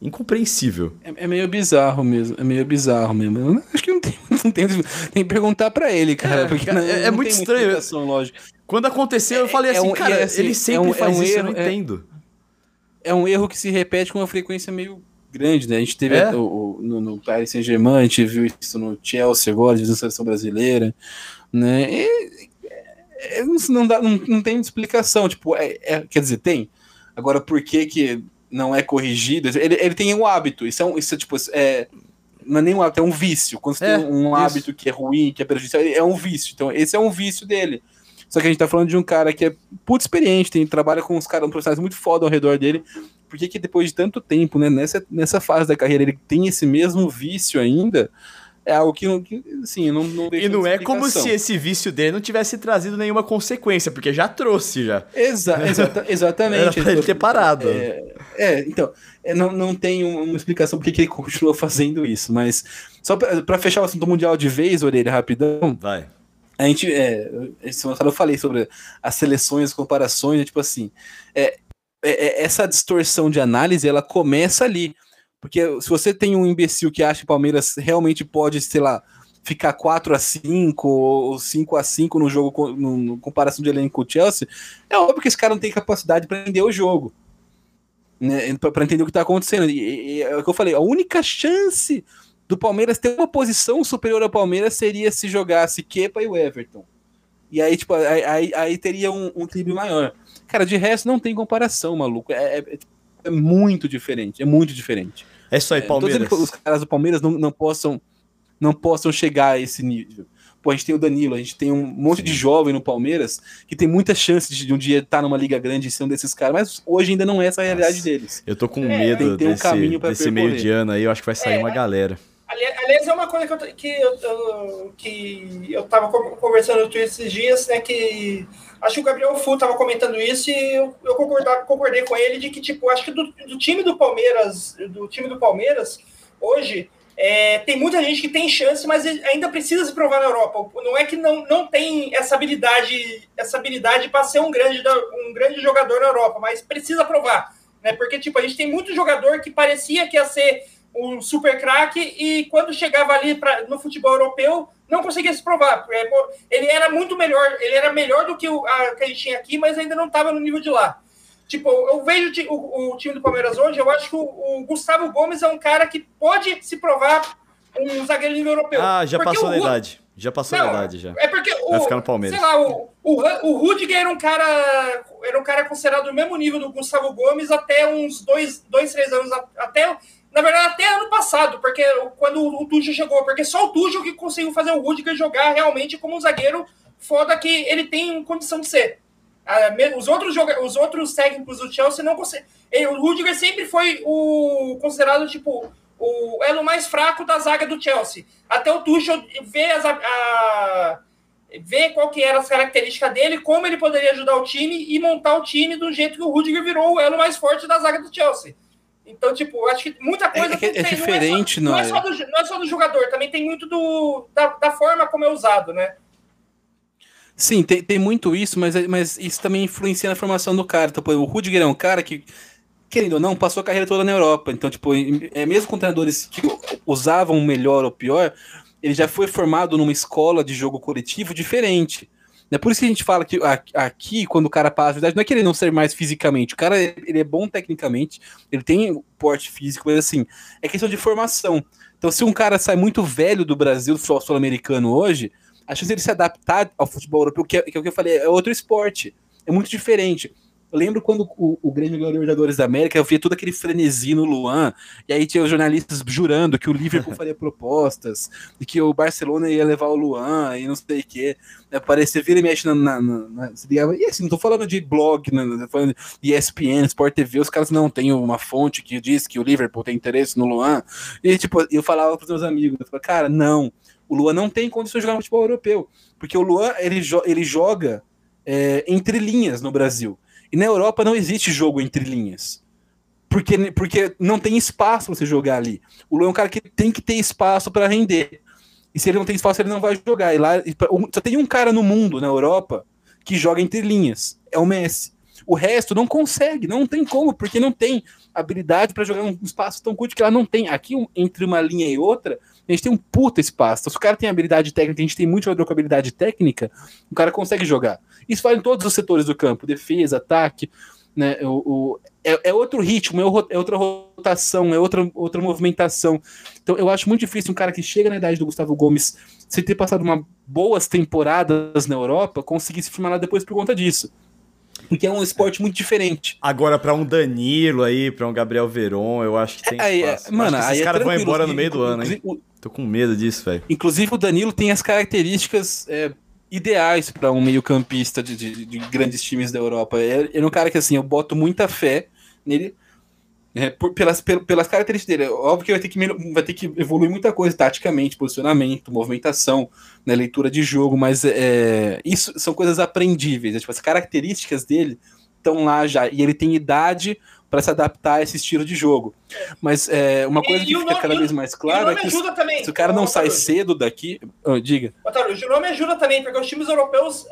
Incompreensível. É, é meio bizarro mesmo. É meio bizarro mesmo. Eu acho que não tem, não tem, tem que perguntar pra ele, cara. É, porque não, é, é não muito estranho. Lógico. Quando aconteceu, eu falei é, assim, é um, cara, é assim, ele sempre é um, faz é um isso, erro, eu não é, entendo. É um erro que se repete com uma frequência meio grande, né? A gente teve é? a, o, no, no Paris Saint-Germain, a gente viu isso no Chelsea agora, na seleção brasileira, né? E... Não, dá, não, não tem explicação, tipo, é, é, quer dizer, tem. Agora, por que que não é corrigido? Ele, ele tem um hábito, isso é, um, isso é tipo, é, não é nem um hábito, é um vício. Quando você é, tem um isso. hábito que é ruim, que é prejudicial, é um vício. Então, esse é um vício dele. Só que a gente tá falando de um cara que é puto experiente, tem, trabalha com uns caras, um profissionais muito foda ao redor dele. Por que que depois de tanto tempo, né, nessa, nessa fase da carreira, ele tem esse mesmo vício ainda? É algo que, assim, não, não deixa. E não é como se esse vício dele não tivesse trazido nenhuma consequência, porque já trouxe, já. Exa- exata- exatamente. Era pra ele ter parado. É, é então, é, não, não tem uma explicação porque que ele continuou fazendo isso, mas só pra, pra fechar o assunto mundial de vez, Orelha, rapidão. Vai. A gente, é, eu falei sobre as seleções, as comparações, é, tipo assim, é, é, essa distorção de análise, ela começa ali. Porque se você tem um imbecil que acha que o Palmeiras realmente pode, sei lá, ficar quatro a cinco ou cinco a cinco no jogo, com, no, no comparação de elenco com o Chelsea, é óbvio que esse cara não tem capacidade para entender o jogo, né? Para entender o que está acontecendo. E, e, e é o que eu falei, a única chance do Palmeiras ter uma posição superior ao Palmeiras seria se jogasse Kepa e o Everton. E aí, tipo, aí, aí, aí teria um, um time maior. Cara, de resto, não tem comparação, maluco. É, é, é muito diferente, é muito diferente. É isso aí, Palmeiras. É, todos os caras do Palmeiras não, não, possam, não possam chegar a esse nível. Pô, a gente tem o Danilo, a gente tem um monte Sim. de jovem no Palmeiras que tem muita chance de, de um dia estar tá numa liga grande e ser um desses caras, mas hoje ainda não é essa a realidade Nossa. deles. Eu tô com é, medo tem, desse, um desse meio de ano aí, eu acho que vai sair é, uma galera. Aliás, é uma coisa que eu, que eu, que eu tava conversando no Twitter esses dias, né, que acho que o Gabriel Fu tava comentando isso e eu, eu concordei com ele de que, tipo, acho que do, do time do Palmeiras, do time do Palmeiras, hoje, é, tem muita gente que tem chance, mas ainda precisa se provar na Europa. Não é que não, não tem essa habilidade, essa habilidade para ser um grande, um grande jogador na Europa, mas precisa provar, né, porque, tipo, a gente tem muito jogador que parecia que ia ser um super craque, e quando chegava ali pra, no futebol europeu, não conseguia se provar. Ele era muito melhor, ele era melhor do que o a, que a gente tinha aqui, mas ainda não estava no nível de lá. Tipo, eu vejo o, o time do Palmeiras hoje, eu acho que o, o Gustavo Gomes é um cara que pode se provar um zagueiro nível europeu. Ah, já porque passou da idade. Já passou da idade, já. É porque o... Vai ficar no Palmeiras. Sei lá, o, o, o Rüdiger era um cara... Era um cara considerado do mesmo nível do Gustavo Gomes até uns dois, dois três anos... Até... Na verdade, até ano passado, porque quando o Tuchel chegou, porque só o Tuchel que conseguiu fazer o Rüdiger jogar realmente como um zagueiro foda que ele tem condição de ser. Os outros, os outros técnicos do Chelsea não conseguem. O Rüdiger sempre foi o considerado tipo o elo mais fraco da zaga do Chelsea. Até o Tuchel ver, as, a, ver qual que eram as características dele, como ele poderia ajudar o time e montar o time do jeito que o Rüdiger virou o elo mais forte da zaga do Chelsea. Então, tipo, acho que muita coisa... É, que, é tem, diferente, não é, só, não, é? Não, é só do, não é só do jogador, também tem muito do, da, da forma como é usado, né? Sim, tem, tem muito isso, mas, mas isso também influencia na formação do cara. Então, por exemplo, o Rüdiger é um cara que, querendo ou não, passou a carreira toda na Europa. Então, tipo, é, mesmo com treinadores que usavam melhor ou pior, ele já foi formado numa escola de jogo coletivo diferente. É por isso que a gente fala que aqui, quando o cara passa a verdade, não é que ele não serve mais fisicamente. O cara ele é bom tecnicamente, ele tem porte físico, mas assim, é questão de formação. Então, se um cara sai muito velho do Brasil, do futebol sul-americano hoje, a chance dele se adaptar ao futebol europeu, que é, que é o que eu falei, é outro esporte. É muito diferente. Eu lembro quando o, o Grêmio ganhou Libertadores da América, eu via todo aquele frenesi no Luan, e aí tinha os jornalistas jurando que o Liverpool faria propostas, e que o Barcelona ia levar o Luan, e não sei o quê. Aparecer, vira e mexe na... na, na e assim, não tô falando de blog, não, falando de E S P N, Sport T V, os caras não tem uma fonte que diz que o Liverpool tem interesse no Luan. E tipo, eu falava pros meus amigos, eu falava, cara, não, o Luan não tem condições de jogar no futebol europeu, porque o Luan, ele, jo- ele joga é, entre linhas no Brasil. E na Europa não existe jogo entre linhas. Porque, porque não tem espaço para você jogar ali. O Luan é um cara que tem que ter espaço para render. E se ele não tem espaço, ele não vai jogar. E lá, só tem um cara no mundo, na Europa, que joga entre linhas. É o Messi. O resto não consegue, não tem como, porque não tem habilidade para jogar um espaço tão curto que lá não tem. Aqui, entre uma linha e outra, a gente tem um puta espaço. Então, se o cara tem habilidade técnica, a gente tem muito jogador com habilidade técnica, o cara consegue jogar. Isso vale em todos os setores do campo, defesa, ataque, né? O, o, é, é outro ritmo, é, é outra rotação, é outra, outra movimentação. Então eu acho muito difícil um cara que chega na idade do Gustavo Gomes, sem ter passado uma, boas temporadas na Europa, conseguir se firmar lá depois por conta disso. Porque é um esporte muito diferente. Agora, pra um Danilo aí, pra um Gabriel Veron, eu acho que tem é, espaço. É, mano, esses caras é vão embora no meio do ano, hein? O... Tô com medo disso, velho. Inclusive, o Danilo tem as características é, ideais pra um meio-campista de, de, de grandes times da Europa. Ele é, é um cara que, assim, eu boto muita fé nele é, por, pelas, pelas características dele. Óbvio que vai ter que, vai ter que evoluir muita coisa, taticamente, posicionamento, movimentação, né, leitura de jogo, mas é, isso são coisas aprendíveis, né? Tipo, as características dele estão lá já, e ele tem idade para se adaptar a esse estilo de jogo. Mas é, uma coisa e, que e fica nome, cada vez mais clara é que se, se o cara não sai cedo daqui... Oh, diga. Otário, o nome ajuda também, porque os times europeus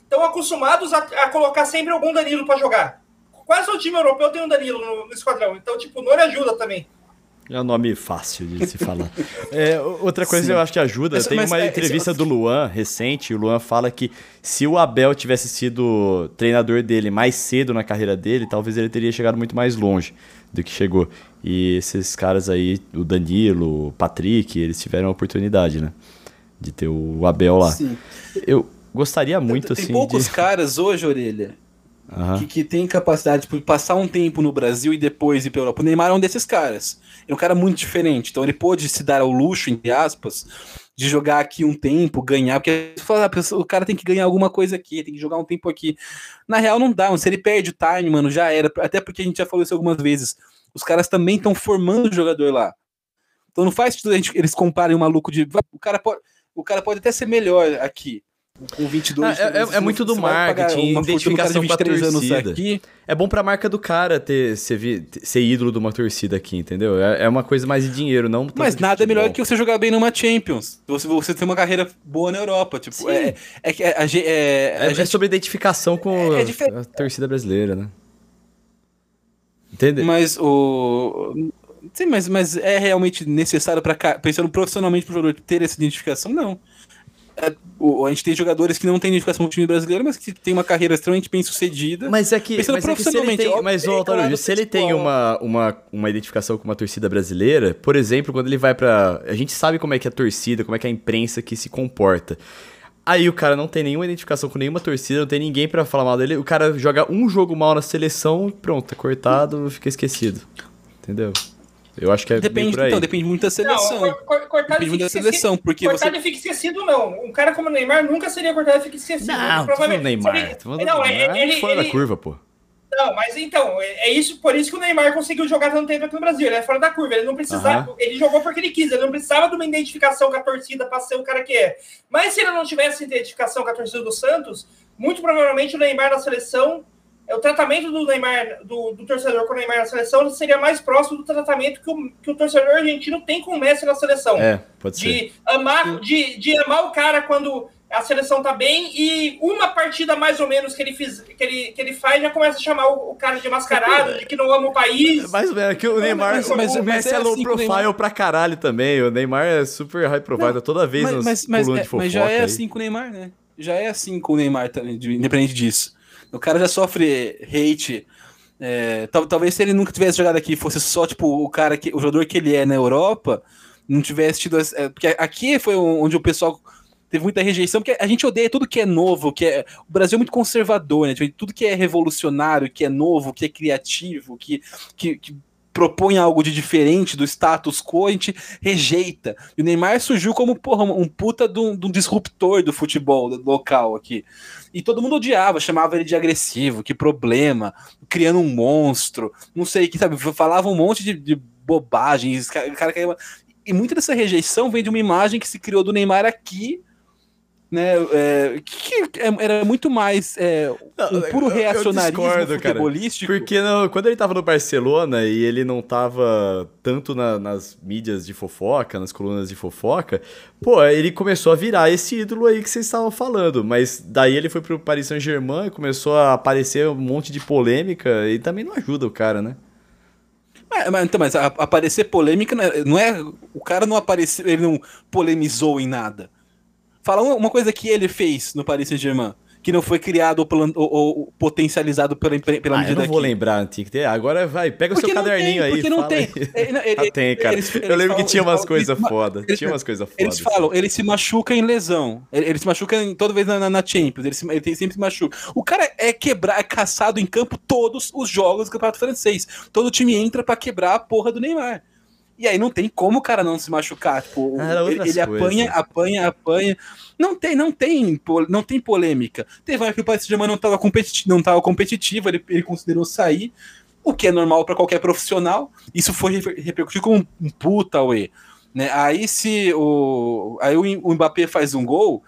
estão é, acostumados a, a colocar sempre algum Danilo para jogar. Quase o time europeu tem um Danilo no, no esquadrão, então tipo, o nome ajuda também. É um nome fácil de se falar. É, outra coisa que eu acho que ajuda, essa, tem uma é, entrevista esse... do Luan recente, o Luan fala que se o Abel tivesse sido treinador dele mais cedo na carreira dele, talvez ele teria chegado muito mais longe do que chegou. E esses caras aí, o Danilo, o Patrick, eles tiveram a oportunidade, né, de ter o Abel lá. Sim. Eu gostaria muito, tem, assim... Tem poucos de... caras hoje, Orelha, uhum. que, que tem capacidade de passar um tempo no Brasil e depois ir para a Europa. O Neymar é um desses caras. É um cara muito diferente. Então ele pôde se dar ao luxo, entre aspas, de jogar aqui um tempo, ganhar. Porque fala, ah, o cara tem que ganhar alguma coisa aqui, tem que jogar um tempo aqui. Na real, não dá. Se ele perde o time, mano, já era. Até porque a gente já falou isso algumas vezes. Os caras também estão formando o jogador lá. Então não faz sentido a gente, eles comparem um maluco de... O cara pode, o cara pode até ser melhor aqui. Com vinte e dois, ah, é, é muito do marketing, identificação com a torcida. Aqui. É bom pra marca do cara ter, ser, ser ídolo de uma torcida aqui, entendeu? É, é uma coisa mais de dinheiro, não... Mas nada é melhor que você jogar bem numa Champions. Você, você tem uma carreira boa na Europa. Tipo, é, é, é, é, é, a gente... é sobre identificação com é, é a torcida brasileira, né? Entendeu? Mas o... Sim, mas, mas é realmente necessário, pra, pensando profissionalmente, pro jogador ter essa identificação? Não. a gente tem jogadores que não têm identificação com o time brasileiro, mas que tem uma carreira extremamente bem sucedida. Mas é que, mas é que se ele tem, mas, ó, Otário, se ele tem uma, uma, uma identificação com uma torcida brasileira, por exemplo, quando ele vai pra... A gente sabe como é que a torcida, como é que a imprensa que se comporta. Aí o cara não tem nenhuma identificação com nenhuma torcida, não tem ninguém pra falar mal dele. O cara joga um jogo mal na seleção, pronto, tá cortado, fica esquecido. Entendeu? Eu acho que é depende, por aí. Então, depende muito da seleção. Não, cor, cor, depende muito da seleção, porque cortado você... e fica esquecido, não. Um cara como o Neymar nunca seria cortado e fica esquecido. Não, tô falando Neymar. Ele... Tô falando não, Neymar ele, fora ele, da ele... curva, pô. Não, mas então, é isso, por isso que o Neymar conseguiu jogar tanto tempo aqui no Brasil. Ele é fora da curva, ele não precisava, uhum. ele jogou porque ele quis, ele não precisava de uma identificação com a torcida para ser o cara que é. Mas se ele não tivesse identificação com a torcida do Santos, muito provavelmente o Neymar na seleção, o tratamento do Neymar, do, do torcedor com o Neymar na seleção, seria mais próximo do tratamento que o, que o torcedor argentino tem com o Messi na seleção. É, pode de ser. Amar, de, de amar o cara quando... a seleção tá bem e uma partida mais ou menos que ele, fiz, que ele, que ele faz já começa a chamar o, o cara de mascarado, de que não ama o país. Mais ou menos, que o Neymar, mas, mas, o Messi é, é low profile Neymar... pra caralho também, o Neymar é super high profile toda vez mas, mas, mas, é, de fofoca. Mas já é aí. Assim com o Neymar, né? Já é assim com o Neymar, independente disso. O cara já sofre hate... É, tal, talvez se ele nunca tivesse jogado aqui fosse só tipo o, cara que, o jogador que ele é na Europa, não tivesse tido... É, porque aqui foi onde o pessoal... Teve muita rejeição, porque a gente odeia tudo que é novo, que é... O Brasil é muito conservador, né? Tudo que é revolucionário, que é novo, que é criativo, que, que, que propõe algo de diferente do status quo, a gente rejeita. E o Neymar surgiu como, porra, um puta de um, de um disruptor do futebol local aqui. E todo mundo odiava, chamava ele de agressivo, que problema, criando um monstro, não sei o que, sabe? Falava um monte de, de bobagem, o cara, cara... E muita dessa rejeição vem de uma imagem que se criou do Neymar aqui, né, é, que era muito mais é, um puro reacionarismo discordo, futebolístico. Cara, porque não, quando ele tava no Barcelona e ele não tava tanto na, nas mídias de fofoca, nas colunas de fofoca, pô, ele começou a virar esse ídolo aí que vocês estavam falando, mas daí ele foi pro Paris Saint-Germain e começou a aparecer um monte de polêmica e também não ajuda o cara, né? Mas, mas, então, mas a, aparecer polêmica não é... O cara não apareceu, ele não polemizou em nada. Fala uma coisa que ele fez no Paris Saint-Germain, que não foi criado ou, plan- ou, ou potencializado pela, pela ah, medida eu não vou aqui. Lembrar, tinha que ter. Agora vai, pega porque o seu caderninho tem, aí. Porque não fala tem. Aí. Ah, tem, cara. Eles, eles eu lembro falam, que tinha umas falam, coisa eles, foda. Eles, tinha umas coisa foda. Eles falam, ele se machuca em lesão. Ele se machuca em, toda vez na, na, na Champions. Ele, se, ele sempre se machuca. O cara é quebrar, é caçado em campo todos os jogos do Campeonato Francês. Todo time entra pra quebrar a porra do Neymar. E aí não tem como o cara não se machucar, tipo, ah, ele, ele apanha, apanha, apanha, não tem, não tem, não tem polêmica. Teve uma que o Paris Saint-Germain não estava competitivo, não estava competitivo, ele, ele considerou sair, o que é normal para qualquer profissional. Isso foi repercutido como um puta, ué, né? Aí se o aí o Mbappé faz um gol,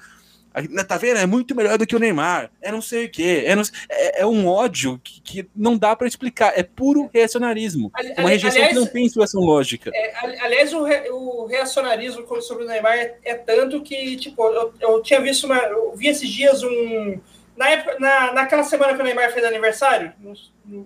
tá vendo? É muito melhor do que o Neymar. É não sei o quê. É, não... é, é um ódio que, que não dá pra explicar. É puro reacionarismo. Ali, ali, uma rejeição aliás, que não tem situação lógica. É, ali, aliás, o, re, o reacionarismo sobre o Neymar é, é tanto que, tipo, eu, eu tinha visto uma... Eu vi esses dias um... Na época, na, naquela semana que o Neymar fez aniversário,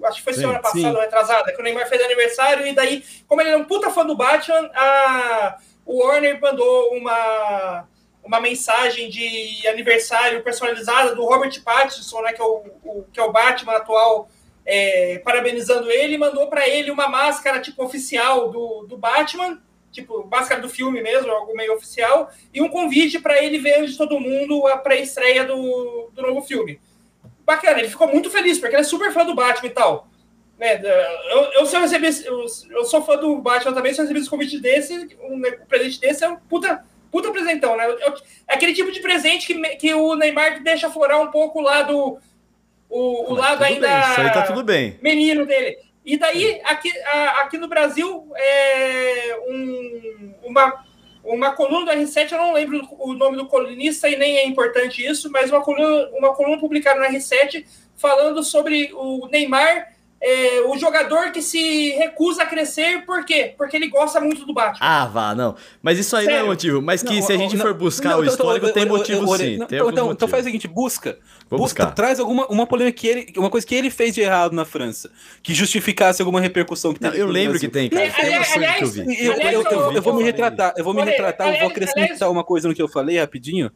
acho que foi sim, semana passada, ou atrasada, que o Neymar fez aniversário, e daí, como ele é um puta fã do Batman, a, o Warner mandou uma... uma mensagem de aniversário personalizada do Robert Pattinson, né, que, é o, o, que é o Batman atual, é, parabenizando ele, e mandou para ele uma máscara tipo oficial do, do Batman, tipo máscara do filme mesmo, algo meio oficial, e um convite para ele ver antes de todo mundo a pré-estreia do, do novo filme. Bacana, ele ficou muito feliz, porque ele é super fã do Batman e tal. Né, eu, eu, se eu, recebi, eu, eu sou fã do Batman também, se eu recebi esse convite desse, um, um presente desse é um puta... Puta presentão, né? É aquele tipo de presente que, que o Neymar deixa florar um pouco o lado, o, o lado ainda bem, isso aí tá tudo bem. Menino dele. E daí, aqui, a, aqui no Brasil, é um, uma, uma coluna do R sete, eu não lembro o nome do colunista e nem é importante isso, mas uma coluna, uma coluna publicada no R sete falando sobre o Neymar... É, o jogador que se recusa a crescer, por quê? Porque ele gosta muito do Batman. Ah, vá, não. Mas isso aí sério? Não é motivo. Mas que não, se a gente não, for buscar não, o histórico, não, tem motivo não, sim. Não, tem então, motivo. Então faz o seguinte, busca. Vou busca buscar. Traz alguma uma polêmica que ele, uma coisa que ele fez de errado na França, que justificasse alguma repercussão que não, eu lembro Brasil. Que tem, cara. Tem aliás, aliás, que eu, vi. Eu, aliás, eu, eu, eu, eu vou me retratar, eu vou me retratar, aliás, eu vou acrescentar aliás, uma coisa no que eu falei rapidinho.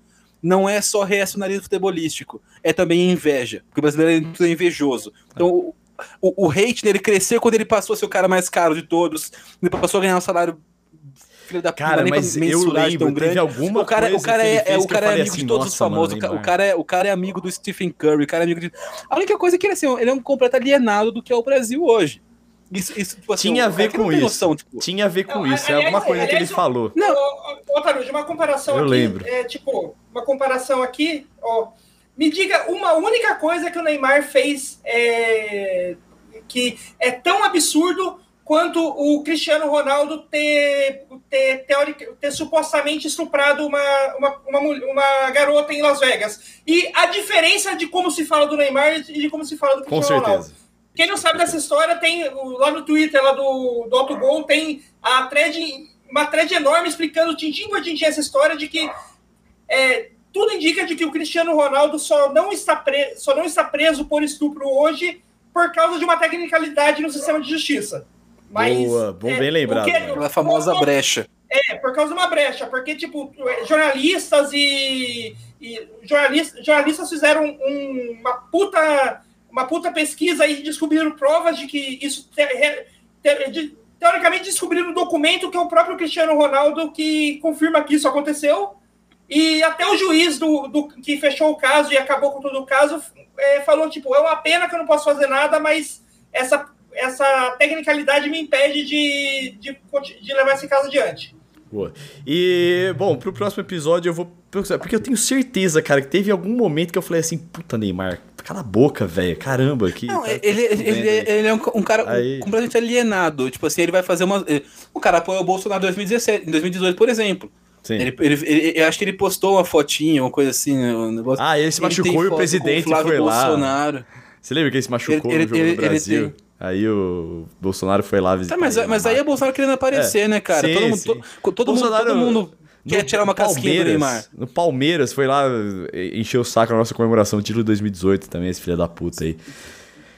não é só reacionarismo futebolístico, é também inveja, porque o brasileiro é invejoso. Então o, o, o hate dele cresceu quando ele passou a ser o cara mais caro de todos, ele passou a ganhar um salário filho da cara, puta, mas nem pra eu lembro, tão grande. Alguma o cara, coisa o cara é, é, o cara é amigo assim, de todos os famosos, mano, o, cara é, o cara é amigo do Stephen Curry, o cara é amigo de... A única coisa é que ele, assim, ele é um completo alienado do que é o Brasil hoje. Isso, isso, tipo, assim, tinha, um, a ver com isso. Noção, tipo... tinha a ver com não, isso, aliás, é alguma coisa aliás, que ele eu, falou. Não, Otário, de uma comparação eu aqui, lembro. É, tipo, uma comparação aqui, ó, me diga uma única coisa que o Neymar fez é, que é tão absurdo quanto o Cristiano Ronaldo ter, ter, teórico, ter supostamente estuprado uma, uma, uma, uma garota em Las Vegas. E a diferença de como se fala do Neymar e de como se fala do Cristiano Ronaldo. Com certeza. Ronaldo. Quem não sabe dessa história, tem lá no Twitter, lá do, do Autogol, tem a thread, uma thread enorme explicando tintim por tintim essa história de que é, tudo indica de que o Cristiano Ronaldo só não, está pre, só não está preso por estupro hoje por causa de uma tecnicalidade no sistema de justiça. Mas, boa, bom é, bem lembrado. Aquela famosa por, brecha. É, por causa de uma brecha, porque tipo jornalistas e, e jornalistas, jornalistas fizeram um, uma puta... uma puta pesquisa e descobriram provas de que isso... Te, te, de, teoricamente descobriram um documento que é o próprio Cristiano Ronaldo que confirma que isso aconteceu. E até o juiz do, do, que fechou o caso e acabou com todo o caso é, falou, tipo, é uma pena que eu não posso fazer nada, mas essa, essa tecnicalidade me impede de, de, de levar esse caso adiante. Boa. E, bom, pro próximo episódio eu vou... Porque eu tenho certeza, cara, que teve algum momento que eu falei assim, puta, Neymar... Cala a boca, velho. Caramba. Que, não, cara, ele, ele, ele, ele é um, um cara aí... completamente alienado. Tipo assim, ele vai fazer uma... O cara apoia o Bolsonaro em dois mil e dezessete, em dois mil e dezoito, por exemplo. Sim. Ele, ele, ele, eu acho que ele postou uma fotinha, uma coisa assim. Um negócio. Ah, ele se ele machucou e o presidente foi lá. Bolsonaro. Você lembra que ele se machucou ele, ele, no jogo ele, do Brasil? Ele tem... Aí o Bolsonaro foi lá visitar. Tá, mas, ele, mas aí é o Bolsonaro querendo aparecer, é. né, cara? Sim, todo mundo... Sim. To, todo Bolsonaro... mundo, todo mundo... Quer no, tirar uma casquinha do Neymar. No Palmeiras, foi lá, encheu o saco na nossa comemoração do título de dois mil e dezoito também, esse filho da puta aí.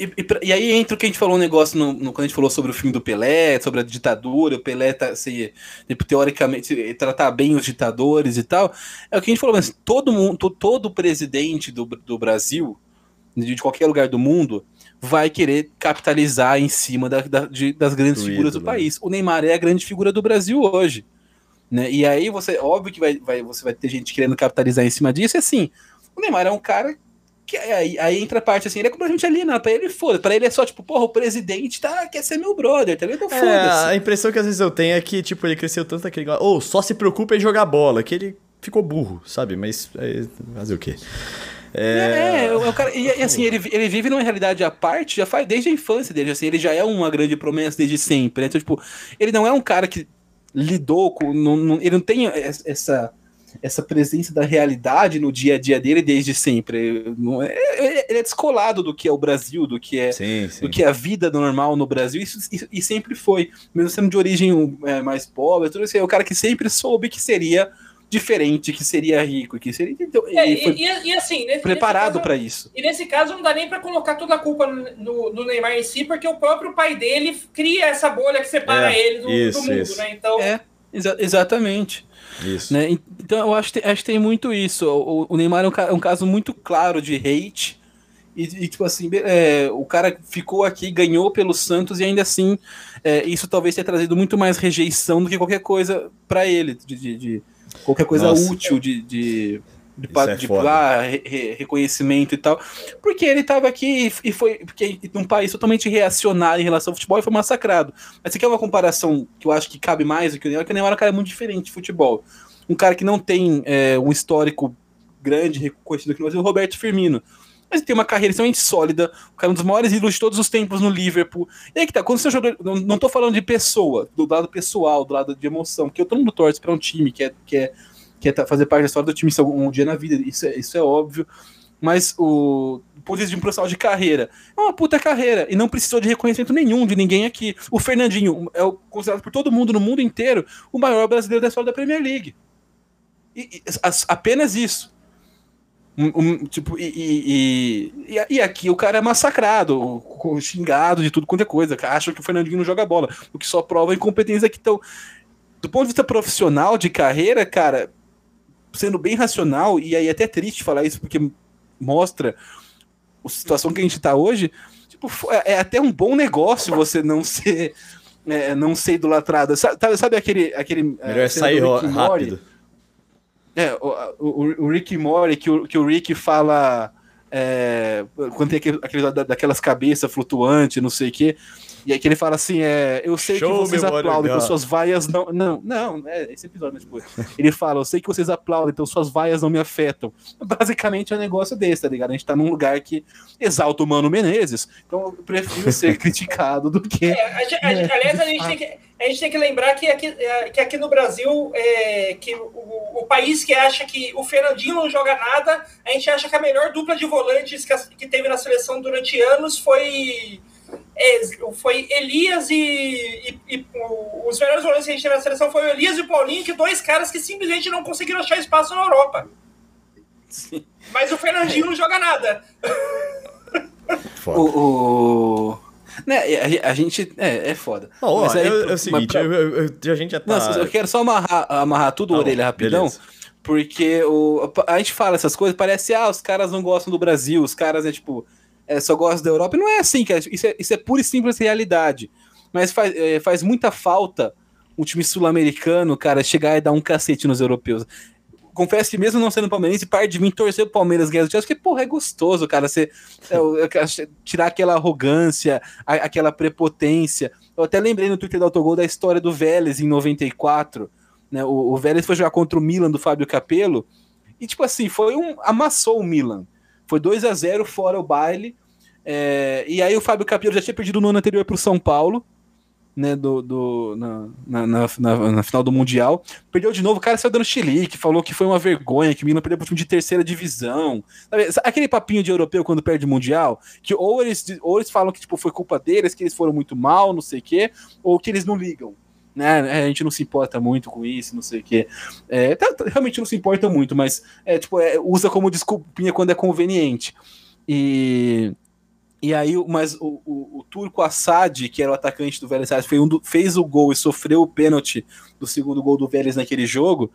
E, e, e aí entra o que a gente falou um negócio, no, no, quando a gente falou sobre o filme do Pelé, sobre a ditadura, o Pelé, tá, assim, teoricamente, tratar bem os ditadores e tal. É o que a gente falou, mas todo mundo, todo presidente do, do Brasil, de, de qualquer lugar do mundo, vai querer capitalizar em cima da, da, de, das grandes do figuras ídolo. do país. O Neymar é a grande figura do Brasil hoje. Né? E aí, você, óbvio que vai, vai, você vai ter gente querendo capitalizar em cima disso. E assim, o Neymar é um cara que aí, aí entra a parte assim, ele é completamente alienado. Pra ele, foda-se. Pra ele é só tipo, porra, o presidente tá, quer ser meu brother, tá ligado? Foda-se. É, a impressão que às vezes eu tenho é que, tipo, ele cresceu tanto aquele. Ou oh, só se preocupa em jogar bola, que ele ficou burro, sabe? Mas fazer o quê? É, é, é o cara, e, e assim, ele, ele vive numa realidade à parte, já faz desde a infância dele. Assim, ele já é uma grande promessa desde sempre. Né? Então, tipo, ele não é um cara que. lidou com, não, não, ele não tem essa, essa presença da realidade no dia a dia dele desde sempre. Ele é descolado do que é o Brasil, do que é, sim, sim. Do que é a vida normal no Brasil, isso, isso, e sempre foi, mesmo sendo de origem é, mais pobre, tudo isso, é o cara que sempre soube que seria diferente, que seria rico, que seria então, é, ele foi e, e, assim, nesse, preparado para isso. E nesse caso não dá nem para colocar toda a culpa no, no Neymar em si, porque o próprio pai dele cria essa bolha que separa é, ele do, isso, do mundo, isso. né? Então é exa- exatamente. Isso. Né? Então eu acho que, acho que tem muito isso. O, o Neymar é um, é um caso muito claro de hate e, e tipo assim é, o cara ficou aqui, ganhou pelo Santos e ainda assim é, isso talvez tenha trazido muito mais rejeição do que qualquer coisa para ele de, de, de qualquer coisa Nossa. útil de, de, de, de, é de lá, re, reconhecimento e tal, porque ele estava aqui e foi, porque num país totalmente reacionário em relação ao futebol e foi massacrado. Mas isso aqui é uma comparação que eu acho que cabe mais do que o Neymar, porque o Neymar é um cara muito diferente de futebol, um cara que não tem é, um histórico grande, reconhecido aqui no Brasil, o Roberto Firmino. Mas ele tem uma carreira extremamente sólida, o cara é um dos maiores ídolos de todos os tempos no Liverpool. E aí que tá, quando você joga. Não, não tô falando de pessoa, do lado pessoal, do lado de emoção, porque todo mundo torce pra um time, quer, quer, quer fazer parte da história do time um dia na vida, isso é, isso é óbvio. Mas o ponto de um profissional de carreira é uma puta carreira e não precisou de reconhecimento nenhum de ninguém aqui. O Fernandinho é considerado por todo mundo no mundo inteiro o maior brasileiro da história da Premier League. E, e, as, apenas isso. Um, um, tipo, e, e, e, e aqui o cara é massacrado, xingado de tudo quanto é coisa, acha que o Fernandinho não joga bola, o que só prova a incompetência que estão. Do ponto de vista profissional de carreira, cara, sendo bem racional, e aí é até triste falar isso, porque mostra a situação que a gente está hoje, tipo, é até um bom negócio você não ser, é, não ser idolatrado. Sabe, sabe aquele... aquele Melhor é sair rápido. Mori? É, o, o, o Rick Mori, que o, que o Rick fala... É, quando tem aquele, aquele, daquelas cabeças flutuantes, não sei o quê... E aí que ele fala assim, é, eu sei Show que vocês aplaudem, então suas vaias não... Não, não, é esse episódio, mas depois. Ele fala, eu sei que vocês aplaudem, então suas vaias não me afetam. Basicamente é um negócio desse, tá ligado? A gente tá num lugar que exalta o Mano Menezes, então eu prefiro ser criticado do que... É, a, a, né, aliás, a gente, tem que, a gente tem que lembrar que aqui, que aqui no Brasil, é, que o, o país que acha que o Fernandinho não joga nada, a gente acha que a melhor dupla de volantes que, que teve na seleção durante anos foi... É, foi Elias e, e, e os melhores volantes que a gente teve na seleção foi o Elias e o Paulinho, que dois caras que simplesmente não conseguiram achar espaço na Europa. Sim. Mas o Fernandinho é. não joga nada. Foda. O, o... Né, a, a gente... É, é foda. Não, mas ó, aí, é, é o seguinte, pra... eu, eu, eu, a gente já tá... Nossa, eu quero só amarrar, amarrar tudo a ah, orelha rapidão. Beleza. Porque o, a gente fala essas coisas, parece, ah, os caras não gostam do Brasil, os caras é tipo... É, só gosta da Europa, e não é assim, cara. Isso é, isso é pura e simples realidade, mas faz, é, faz muita falta um time sul-americano, cara, chegar e dar um cacete nos europeus. Confesso que mesmo não sendo palmeirense, par de mim torcer o Palmeiras ganhar do Chelsea, porque, porra, é gostoso, cara, você é, é, tirar aquela arrogância, a, aquela prepotência. Eu até lembrei no Twitter do Autogol da história do Vélez em noventa e quatro, né? o, o Vélez foi jogar contra o Milan do Fábio Capello, e tipo assim, foi um, amassou o Milan. Foi dois a zero fora o baile. É, e aí o Fábio Capello já tinha perdido no ano anterior para o São Paulo, né, do, do, na, na, na, na, na final do Mundial. Perdeu de novo, o cara saiu dando chilique, falou que foi uma vergonha, que o Milan perdeu para o time de terceira divisão. Sabe, aquele papinho de europeu quando perde o Mundial, que ou eles, ou eles falam que tipo, foi culpa deles, que eles foram muito mal, não sei o quê, ou que eles não ligam. Né? A gente não se importa muito com isso, não sei o quê. É, tá, realmente não se importa muito, mas é, tipo, é, usa como desculpinha quando é conveniente. E, e aí, mas o, o, o turco Assad, que era o atacante do Vélez, foi um do, fez o gol e sofreu o pênalti do segundo gol do Vélez naquele jogo.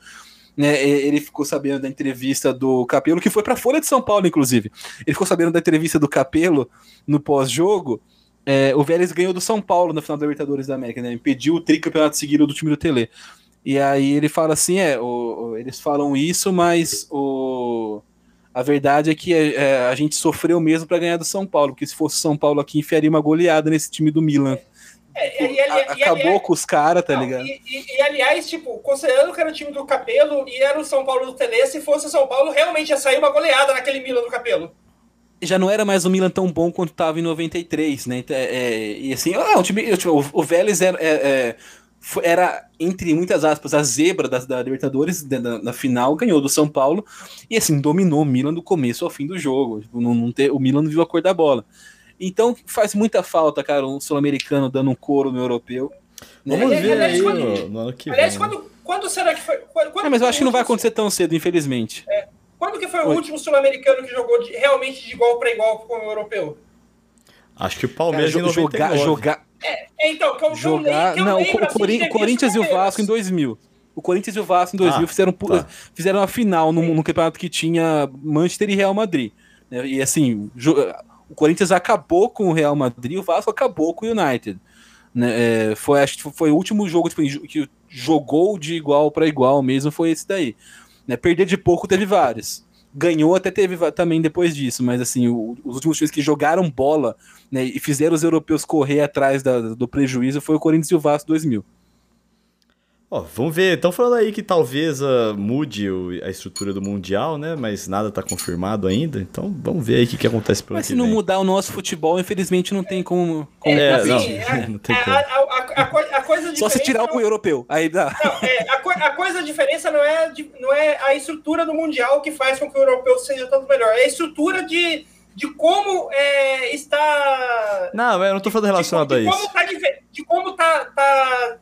Né, ele ficou sabendo da entrevista do Capello, que foi para a Folha de São Paulo, inclusive. Ele ficou sabendo da entrevista do Capello no pós-jogo. É, o Vélez ganhou do São Paulo na final da Libertadores da América, né? Impediu o tricampeonato seguido do time do Tele. E aí ele fala assim, é, o, o, eles falam isso, mas o, a verdade é que é, é, a gente sofreu mesmo para ganhar do São Paulo, porque se fosse São Paulo aqui, enfiaria uma goleada nesse time do Milan. É, é, e, a, e, acabou aliás, com os caras, tá não, ligado? E, e, e aliás, tipo, considerando que era o time do Capello e era o São Paulo do Tele, se fosse o São Paulo, realmente ia sair uma goleada naquele Milan do Capello. Já não era mais o Milan tão bom quanto estava em noventa e três, né? É, é, e assim, ah, o, time, o, o Vélez era, é, é, era, entre muitas aspas, a zebra da, da Libertadores, na final, ganhou do São Paulo, e assim, dominou o Milan do começo ao fim do jogo. Tipo, não, não ter, o Milan não viu a cor da bola. Então faz muita falta, cara, um sul-americano dando um coro no europeu. Né? Vamos ver aliás, aí quando, no ano que aliás, vem. Aliás, quando, quando será que foi... Quando, quando é, mas eu acho que não vai acontecer tão cedo, infelizmente. É. Quando que foi o Oi. último sul-americano que jogou de, realmente de igual para igual com o europeu? Acho que o Palmeiras Cara, em jogar, jogar. É, então, que eu jogar, que eu não, lembro, o, assim, o Corinthians e o Vasco em dois mil. O Corinthians e o Vasco em dois mil ah, fizeram tá. fizeram a final no, no campeonato que tinha Manchester e Real Madrid. E assim, o Corinthians acabou com o Real Madrid, o Vasco acabou com o United. Né, foi, acho que foi o último jogo tipo, que jogou de igual para igual mesmo, foi esse daí. Né, perder de pouco teve vários, ganhou até teve também depois disso, mas assim, o, os últimos times que jogaram bola, né, e fizeram os europeus correr atrás da, do prejuízo foi o Corinthians e o Vasco dois mil. Ó, vamos ver, estão falando aí que talvez uh, mude o, a estrutura do Mundial, né, mas nada está confirmado ainda, então vamos ver aí o que, que acontece pelo mas se não vem. Mudar o nosso futebol, infelizmente não tem como... como é, assim, não, é, não tem como. A, a, a, a coisa Só se tirar o europeu, aí dá. Não, é, a, co- a coisa, a diferença não é, não é a estrutura do Mundial que faz com que o europeu seja tanto melhor, é a estrutura de, de como é, está... Não, eu não tô falando relacionado de, de, de a isso. Como tá, de como está... Tá,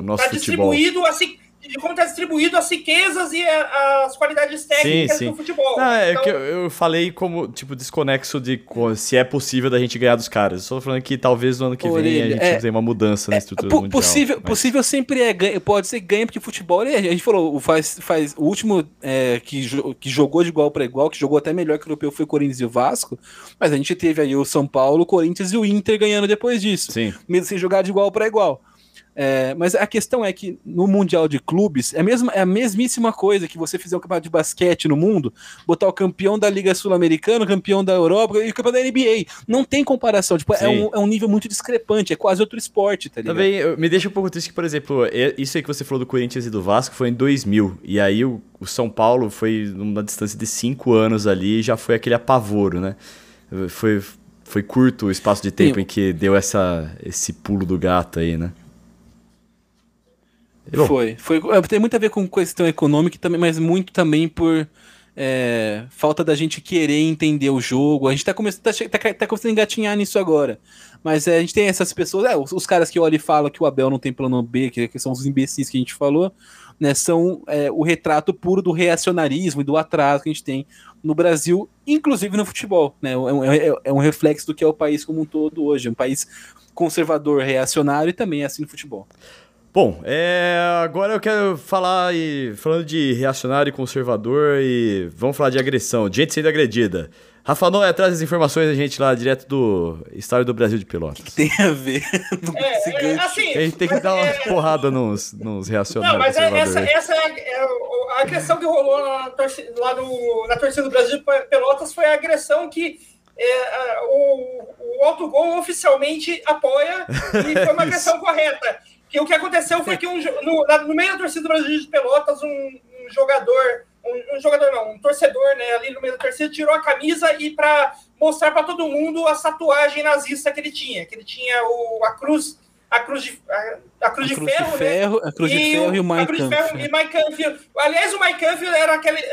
o nosso tá futebol. Distribuído assim, de como está distribuído as riquezas e as qualidades técnicas sim, sim. do futebol. Não, então... é que eu, eu falei como, tipo, desconexo de se é possível da gente ganhar dos caras. Só falando que talvez no ano que Orelha, vem a gente é, tem uma mudança é, na estrutura po- mundial. Possível, mas... possível sempre é ganho, pode ser ganho, porque futebol, a gente falou, faz, faz, o último é, que, jo- que jogou de igual para igual, que jogou até melhor que o europeu foi o Corinthians e o Vasco, mas a gente teve aí o São Paulo, o Corinthians e o Inter ganhando depois disso, sim. mesmo sem jogar de igual para igual. É, mas a questão é que no Mundial de Clubes é, mesmo, é a mesmíssima coisa que você fizer um campeonato de basquete no mundo, botar o campeão da Liga Sul-Americana, o campeão da Europa e o campeão da N B A. Não tem comparação. Tipo, é, um, é um nível muito discrepante, é quase outro esporte, tá ligado? Também me deixa um pouco triste que, por exemplo, isso aí que você falou do Corinthians e do Vasco foi em dois mil. E aí o, o São Paulo foi numa distância de cinco anos ali e já foi aquele apavoro, né? Foi, foi curto o espaço de tempo Sim. em que deu essa, esse pulo do gato aí, né? Foi, foi. Tem muito a ver com questão econômica também, mas muito também por é, falta da gente querer entender o jogo. A gente tá começando, tá, tá, tá começando a engatinhar nisso agora. Mas é, a gente tem essas pessoas, é, os, os caras que olham e falam que o Abel não tem plano B, que, que são os imbecis que a gente falou, né? São é, o retrato puro do reacionarismo e do atraso que a gente tem no Brasil, inclusive no futebol, né? É, é, é um reflexo do que é o país como um todo hoje, é um país conservador, reacionário, e também é assim no futebol. Bom, é, agora eu quero falar, e, falando de reacionário e conservador, e vamos falar de agressão, de gente sendo agredida. Rafa Noia traz as informações da gente lá, direto do estádio do Brasil de Pelotas. Que tem a ver? É, é, assim, a gente tem que dar uma é, porrada nos, nos reacionários. Não, mas é, essa, essa é a, a agressão que rolou na torcida, lá no, na torcida do Brasil de Pelotas foi a agressão que... É, o, o autogol oficialmente apoia e foi uma agressão correta. E o que aconteceu foi que um, no, no meio da torcida do Brasil de Pelotas, um, um jogador, um, um jogador não, um torcedor, né, ali no meio da torcida, tirou a camisa e para mostrar para todo mundo a tatuagem nazista que ele tinha, que ele tinha o, a cruz, a cruz de, a, a cruz a de cruz ferro, de ferro né? A cruz de e ferro o, e o Mein Kampf. Aliás, o Mein Kampf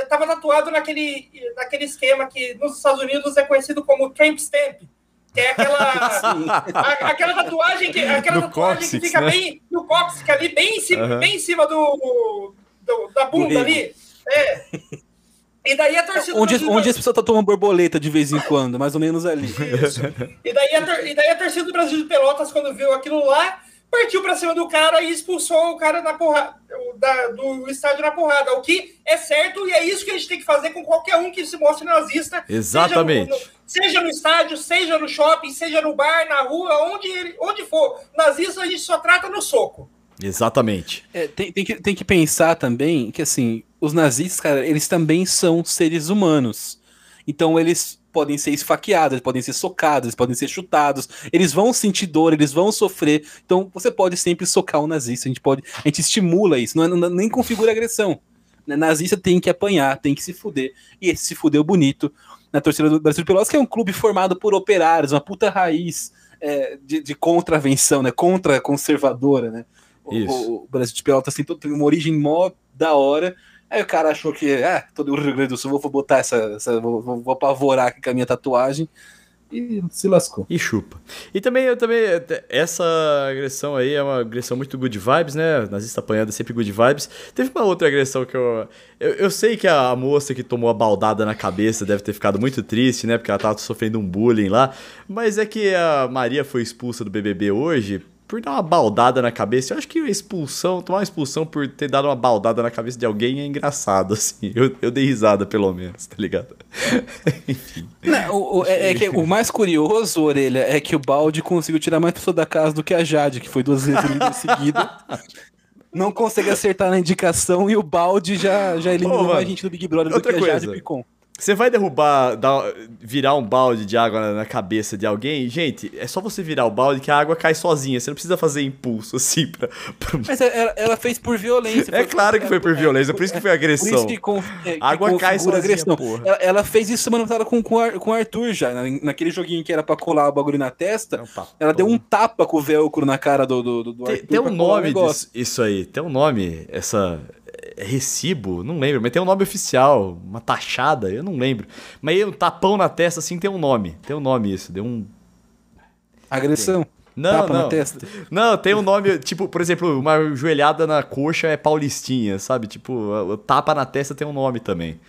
estava tatuado naquele, naquele esquema que nos Estados Unidos é conhecido como Tramp Stamp, que é aquela, a, aquela tatuagem que, aquela tatuagem cóccix, que fica né? bem no cóccix ali, bem em cima, uhum. bem em cima do, do, da bunda ali. É. E daí a torcida... Onde, Brasil... onde as pessoas estão tomando borboleta de vez em quando, mais ou menos ali. Isso. E daí, a tor... e daí a torcida do Brasil de Pelotas, quando viu aquilo lá, partiu pra cima do cara e expulsou o cara na porra... da... do estádio na porrada. O que é certo, e é isso que a gente tem que fazer com qualquer um que se mostre nazista. Exatamente. Seja no, seja no estádio, seja no shopping, seja no bar, na rua, onde, ele... onde for. Nazista a gente só trata no soco. Exatamente. É, tem, tem, que, tem que pensar também que, assim, os nazistas, cara, eles também são seres humanos. Então eles podem ser esfaqueados, eles podem ser socados, eles podem ser chutados, eles vão sentir dor, eles vão sofrer. Então você pode sempre socar um nazista, a gente pode, a gente estimula isso, não é, não, nem configura agressão. Nazista tem que apanhar, tem que se fuder. E esse se fudeu bonito na torcida do Brasil de Pelotas, que é um clube formado por operários, uma puta raiz é, de, de contravenção, né? Contra conservadora, né? O, o Brasil de Pelotas tem, tem uma origem mó da hora. Aí o cara achou que, ah, todo o Rio Grande do Sul, vou botar essa, essa vou, vou apavorar aqui com a minha tatuagem, e se lascou. E chupa. E também, eu também, essa agressão aí é uma agressão muito good vibes, né? Nazista apanhando sempre good vibes. Teve uma outra agressão que eu, eu... Eu sei que a moça que tomou a baldada na cabeça deve ter ficado muito triste, né? Porque ela tava sofrendo um bullying lá. Mas é que a Maria foi expulsa do B B B hoje... por dar uma baldada na cabeça. Eu acho que a expulsão, tomar uma expulsão por ter dado uma baldada na cabeça de alguém é engraçado, assim. Eu, eu dei risada, pelo menos, tá ligado? Enfim. Não, o, o, é, é que o mais curioso, Orelha, é que o balde conseguiu tirar mais pessoa da casa do que a Jade, que foi duas vezes seguida. Não consegue acertar na indicação e o balde já, já eliminou mais gente do Big Brother do que a Jade Picon. Você vai derrubar, dar, virar um balde de água na, na cabeça de alguém? Gente, é só você virar o balde que a água cai sozinha. Você não precisa fazer impulso, assim, pra... pra... Mas ela, ela fez por violência. É claro que foi por violência, é, por isso que foi agressão. Por isso que conf... é, a água cai sozinha, agressão. Porra. Ela, ela fez isso semana passada com, com, Ar, com o Arthur já. Na, naquele joguinho que era pra colar o bagulho na testa, é um ela deu um tapa com o velcro na cara do, do, do, do Arthur. Tem, tem um nome disso, isso aí. Tem um nome, essa... recibo, não lembro, mas tem um nome oficial, uma taxada, eu não lembro. Mas um tapão na testa, assim, tem um nome. Tem um nome isso, deu um... Agressão. Não, tapa não. Na testa. Não, tem um nome, tipo, por exemplo, uma joelhada na coxa é paulistinha, sabe? Tipo, tapa na testa tem um nome também.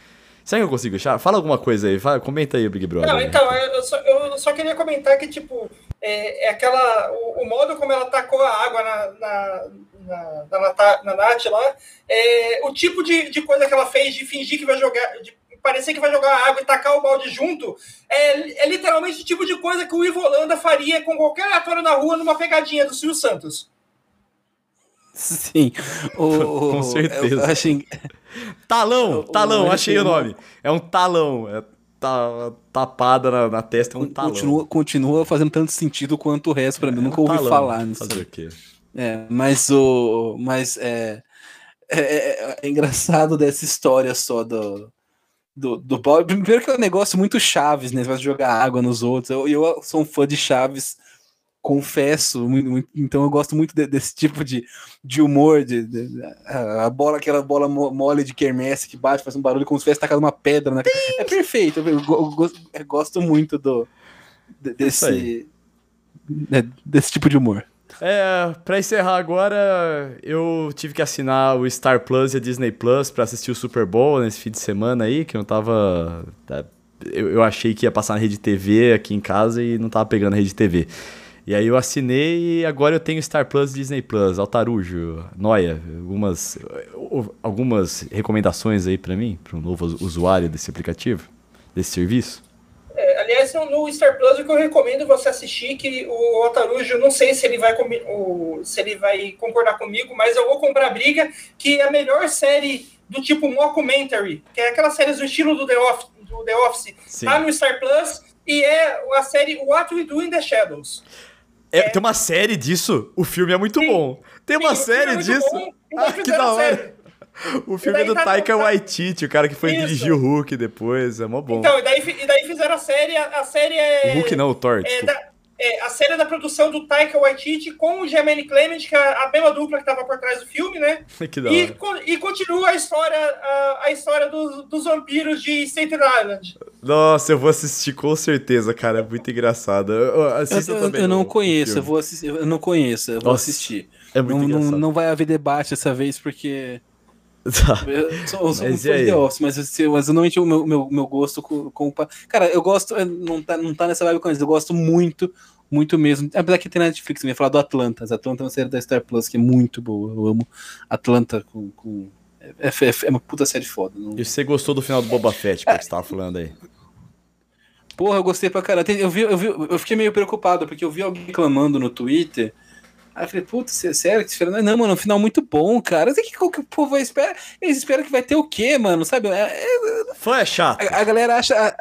Será que eu consigo achar? Fala alguma coisa aí, fala, comenta aí, Big Brother. Não, então, eu só, eu só queria comentar que, tipo, é, é aquela... O, o modo como ela tacou a água na, na, na, na, na, na Nath lá, é, o tipo de, de coisa que ela fez de fingir que vai jogar... De, parecer que vai jogar água e tacar o balde junto, é, é literalmente o tipo de coisa que o Ivo Holanda faria com qualquer ator na rua numa pegadinha do Silvio Santos. Sim. O, com certeza. Eu, eu achei... Talão, talão, o, achei o nome. É um talão, é ta, tapada na, na testa, é um talão. Continua, continua fazendo tanto sentido quanto o resto pra mim, é, nunca um ouvi talão, falar nisso. Fazer o quê? É, mas o... Mas é, é, é, é engraçado dessa história só do... Do, do balde. Primeiro que é um negócio muito Chaves, né? Você vai jogar água nos outros. Eu, eu sou um fã de Chaves, confesso, muito, muito, então eu gosto muito de, desse tipo de, de humor, de, de, a bola, aquela bola mole de quermesse que bate, faz um barulho como se tivesse tacado uma pedra na cara. É perfeito, eu, eu, eu, eu gosto muito do, de, desse, né, desse tipo de humor. É, pra encerrar agora, eu tive que assinar o Star Plus e a Disney Plus pra assistir o Super Bowl nesse fim de semana aí, que eu não tava... Eu, eu achei que ia passar na Rede T V aqui em casa e não tava pegando a Rede T V. E aí eu assinei e agora eu tenho Star Plus e Disney Plus. Altarujo, Noia, algumas, algumas recomendações aí pra mim, pra um novo usuário desse aplicativo, desse serviço? É, aliás, no Star Plus, o que eu recomendo você assistir, que o Altarujo, não sei se ele, vai com... o... se ele vai concordar comigo, mas eu vou comprar briga, que é a melhor série do tipo mockumentary, que é aquelas séries do estilo do The Office, do The Office. Tá no Star Plus, e é a série What We Do in the Shadows. É, é... Tem uma série disso? O filme é muito Sim. bom. Tem uma Sim, série é disso? Bom, ah, que da hora. Série. O filme é do tá Taika no... Waititi, o cara que foi Isso. dirigir o Hulk depois, é mó bom. Então, e daí, e daí fizeram a série, a, a série é... O Hulk não, o Thor, é, da, é, a série da produção do Taika Waititi com o Jermaine Clement, que é a, a mesma dupla que tava por trás do filme, né? Que da hora. E, co, e continua a história, a, a história dos, dos vampiros de Staten Island. Nossa, eu vou assistir com certeza, cara, é muito engraçado. Eu, assista eu, eu, também eu não conheço, eu vou assistir, eu não conheço, eu vou Nossa, assistir. É muito não, engraçado. Não, não vai haver debate dessa vez, porque... Tá. Eu sou, eu sou mas um fã de The Office, mas, assim, mas normalmente o meu, meu, meu gosto com, com cara, eu gosto, não tá, não tá nessa vibe com isso, eu gosto muito, muito mesmo. Apesar que tem na Netflix, eu ia falar do Atlanta. Atlanta é uma série da Star Plus que é muito boa, eu amo Atlanta com. com é, é, é uma puta série foda. Não... E você gostou do final do Boba Fett, que ah, você tava falando aí? Porra, eu gostei pra caralho. Eu, vi, eu, vi, eu fiquei meio preocupado, porque eu vi alguém clamando no Twitter. Aí eu falei, putz, sério? Não, mano, um final muito bom, cara. O que, que o povo vai esperar? Eles esperam que vai ter o quê, mano? Sabe? É, é, fã é chato. A, a galera acha... A,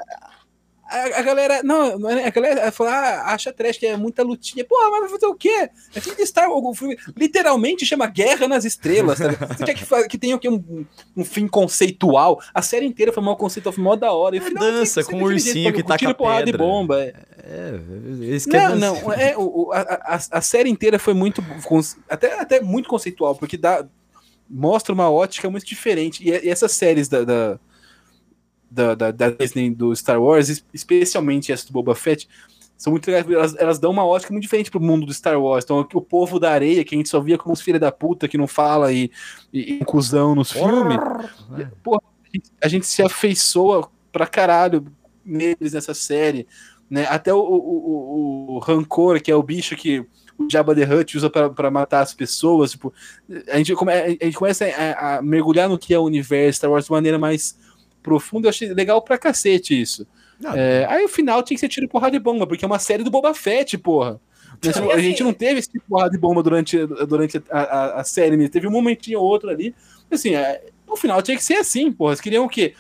a, a galera... Não, a galera fala, ah, acha trash, que é muita lutinha. Porra, mas vai fazer o quê? É filme de Star Wars. Literalmente chama Guerra nas Estrelas, sabe? Você quer que, que tenha o quê? Um, um fim conceitual. A série inteira foi mal conceitual, foi mó da hora. E é final, dança assim, com o ursinho jeito, que taca pedra. Tira porrada e bomba, é. É, eles não, não, é, o, a, a, a série inteira foi muito até, até muito conceitual, porque dá, mostra uma ótica muito diferente, e, e essas séries da da, da, da da Disney, do Star Wars, especialmente essa do Boba Fett, são muito legais, elas, elas dão uma ótica muito diferente pro mundo do Star Wars. Então o povo da areia, que a gente só via como os filhos da puta, que não fala e, e, e cuzão nos filmes, porra, a gente, a gente se afeiçoa pra caralho neles nessa série. Né? Até o, o, o, o rancor, que é o bicho que o Jabba the Hutt usa para matar as pessoas, tipo, a, gente come, a gente começa a, a mergulhar no que é o universo Star Wars de maneira mais profunda. Eu achei legal pra cacete isso. É, aí o final tinha que ser tiro, porrada e bomba, porque é uma série do Boba Fett, porra. Mas, a gente não teve esse tipo de porrada e bomba durante, durante a, a, a série, né? Teve um momentinho ou outro ali, assim, é, o final tinha que ser assim, porra. Eles queriam o quê?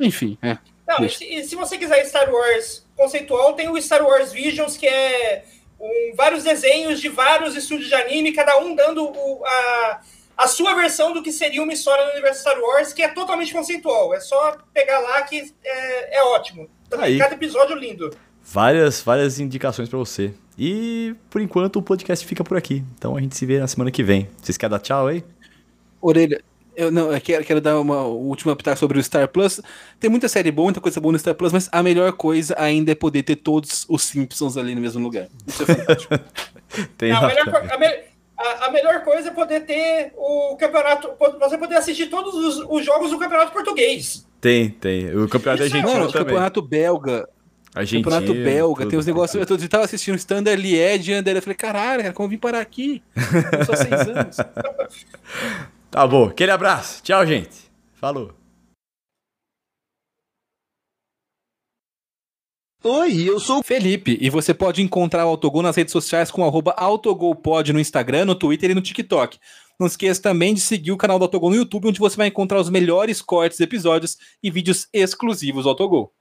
Enfim, é. Não, e se, e se você quiser Star Wars conceitual, tem o Star Wars Visions, que é um, vários desenhos de vários estúdios de anime, cada um dando o, a, a sua versão do que seria uma história do universo Star Wars, que é totalmente conceitual. É só pegar lá que é, é ótimo. Aí. Cada episódio lindo. Várias, várias indicações pra você. E, por enquanto, o podcast fica por aqui. Então, a gente se vê na semana que vem. Vocês querem dar tchau aí? Orelha. Eu não, eu quero, quero dar uma última pitaca sobre o Star Plus. Tem muita série boa, muita coisa boa no Star Plus, mas a melhor coisa ainda é poder ter todos os Simpsons ali no mesmo lugar. Isso é fantástico. Tem a, melhor, a, me, a, a melhor coisa é poder ter o campeonato, você poder assistir todos os, os jogos do campeonato português. Tem, tem. O campeonato Isso argentino não, também. O campeonato belga. Argentina, campeonato belga, tudo, tem os negócios... Eu, tô, eu tava assistindo Standard Liège, eu falei, caralho, cara, como eu vim parar aqui? Eu só seis anos. Tá bom, aquele abraço. Tchau, gente. Falou. Oi, eu sou o Felipe e você pode encontrar o Autogol nas redes sociais com arroba autogolpod no Instagram, no Twitter e no TikTok. Não esqueça também de seguir o canal do Autogol no YouTube, onde você vai encontrar os melhores cortes, episódios e vídeos exclusivos do Autogol.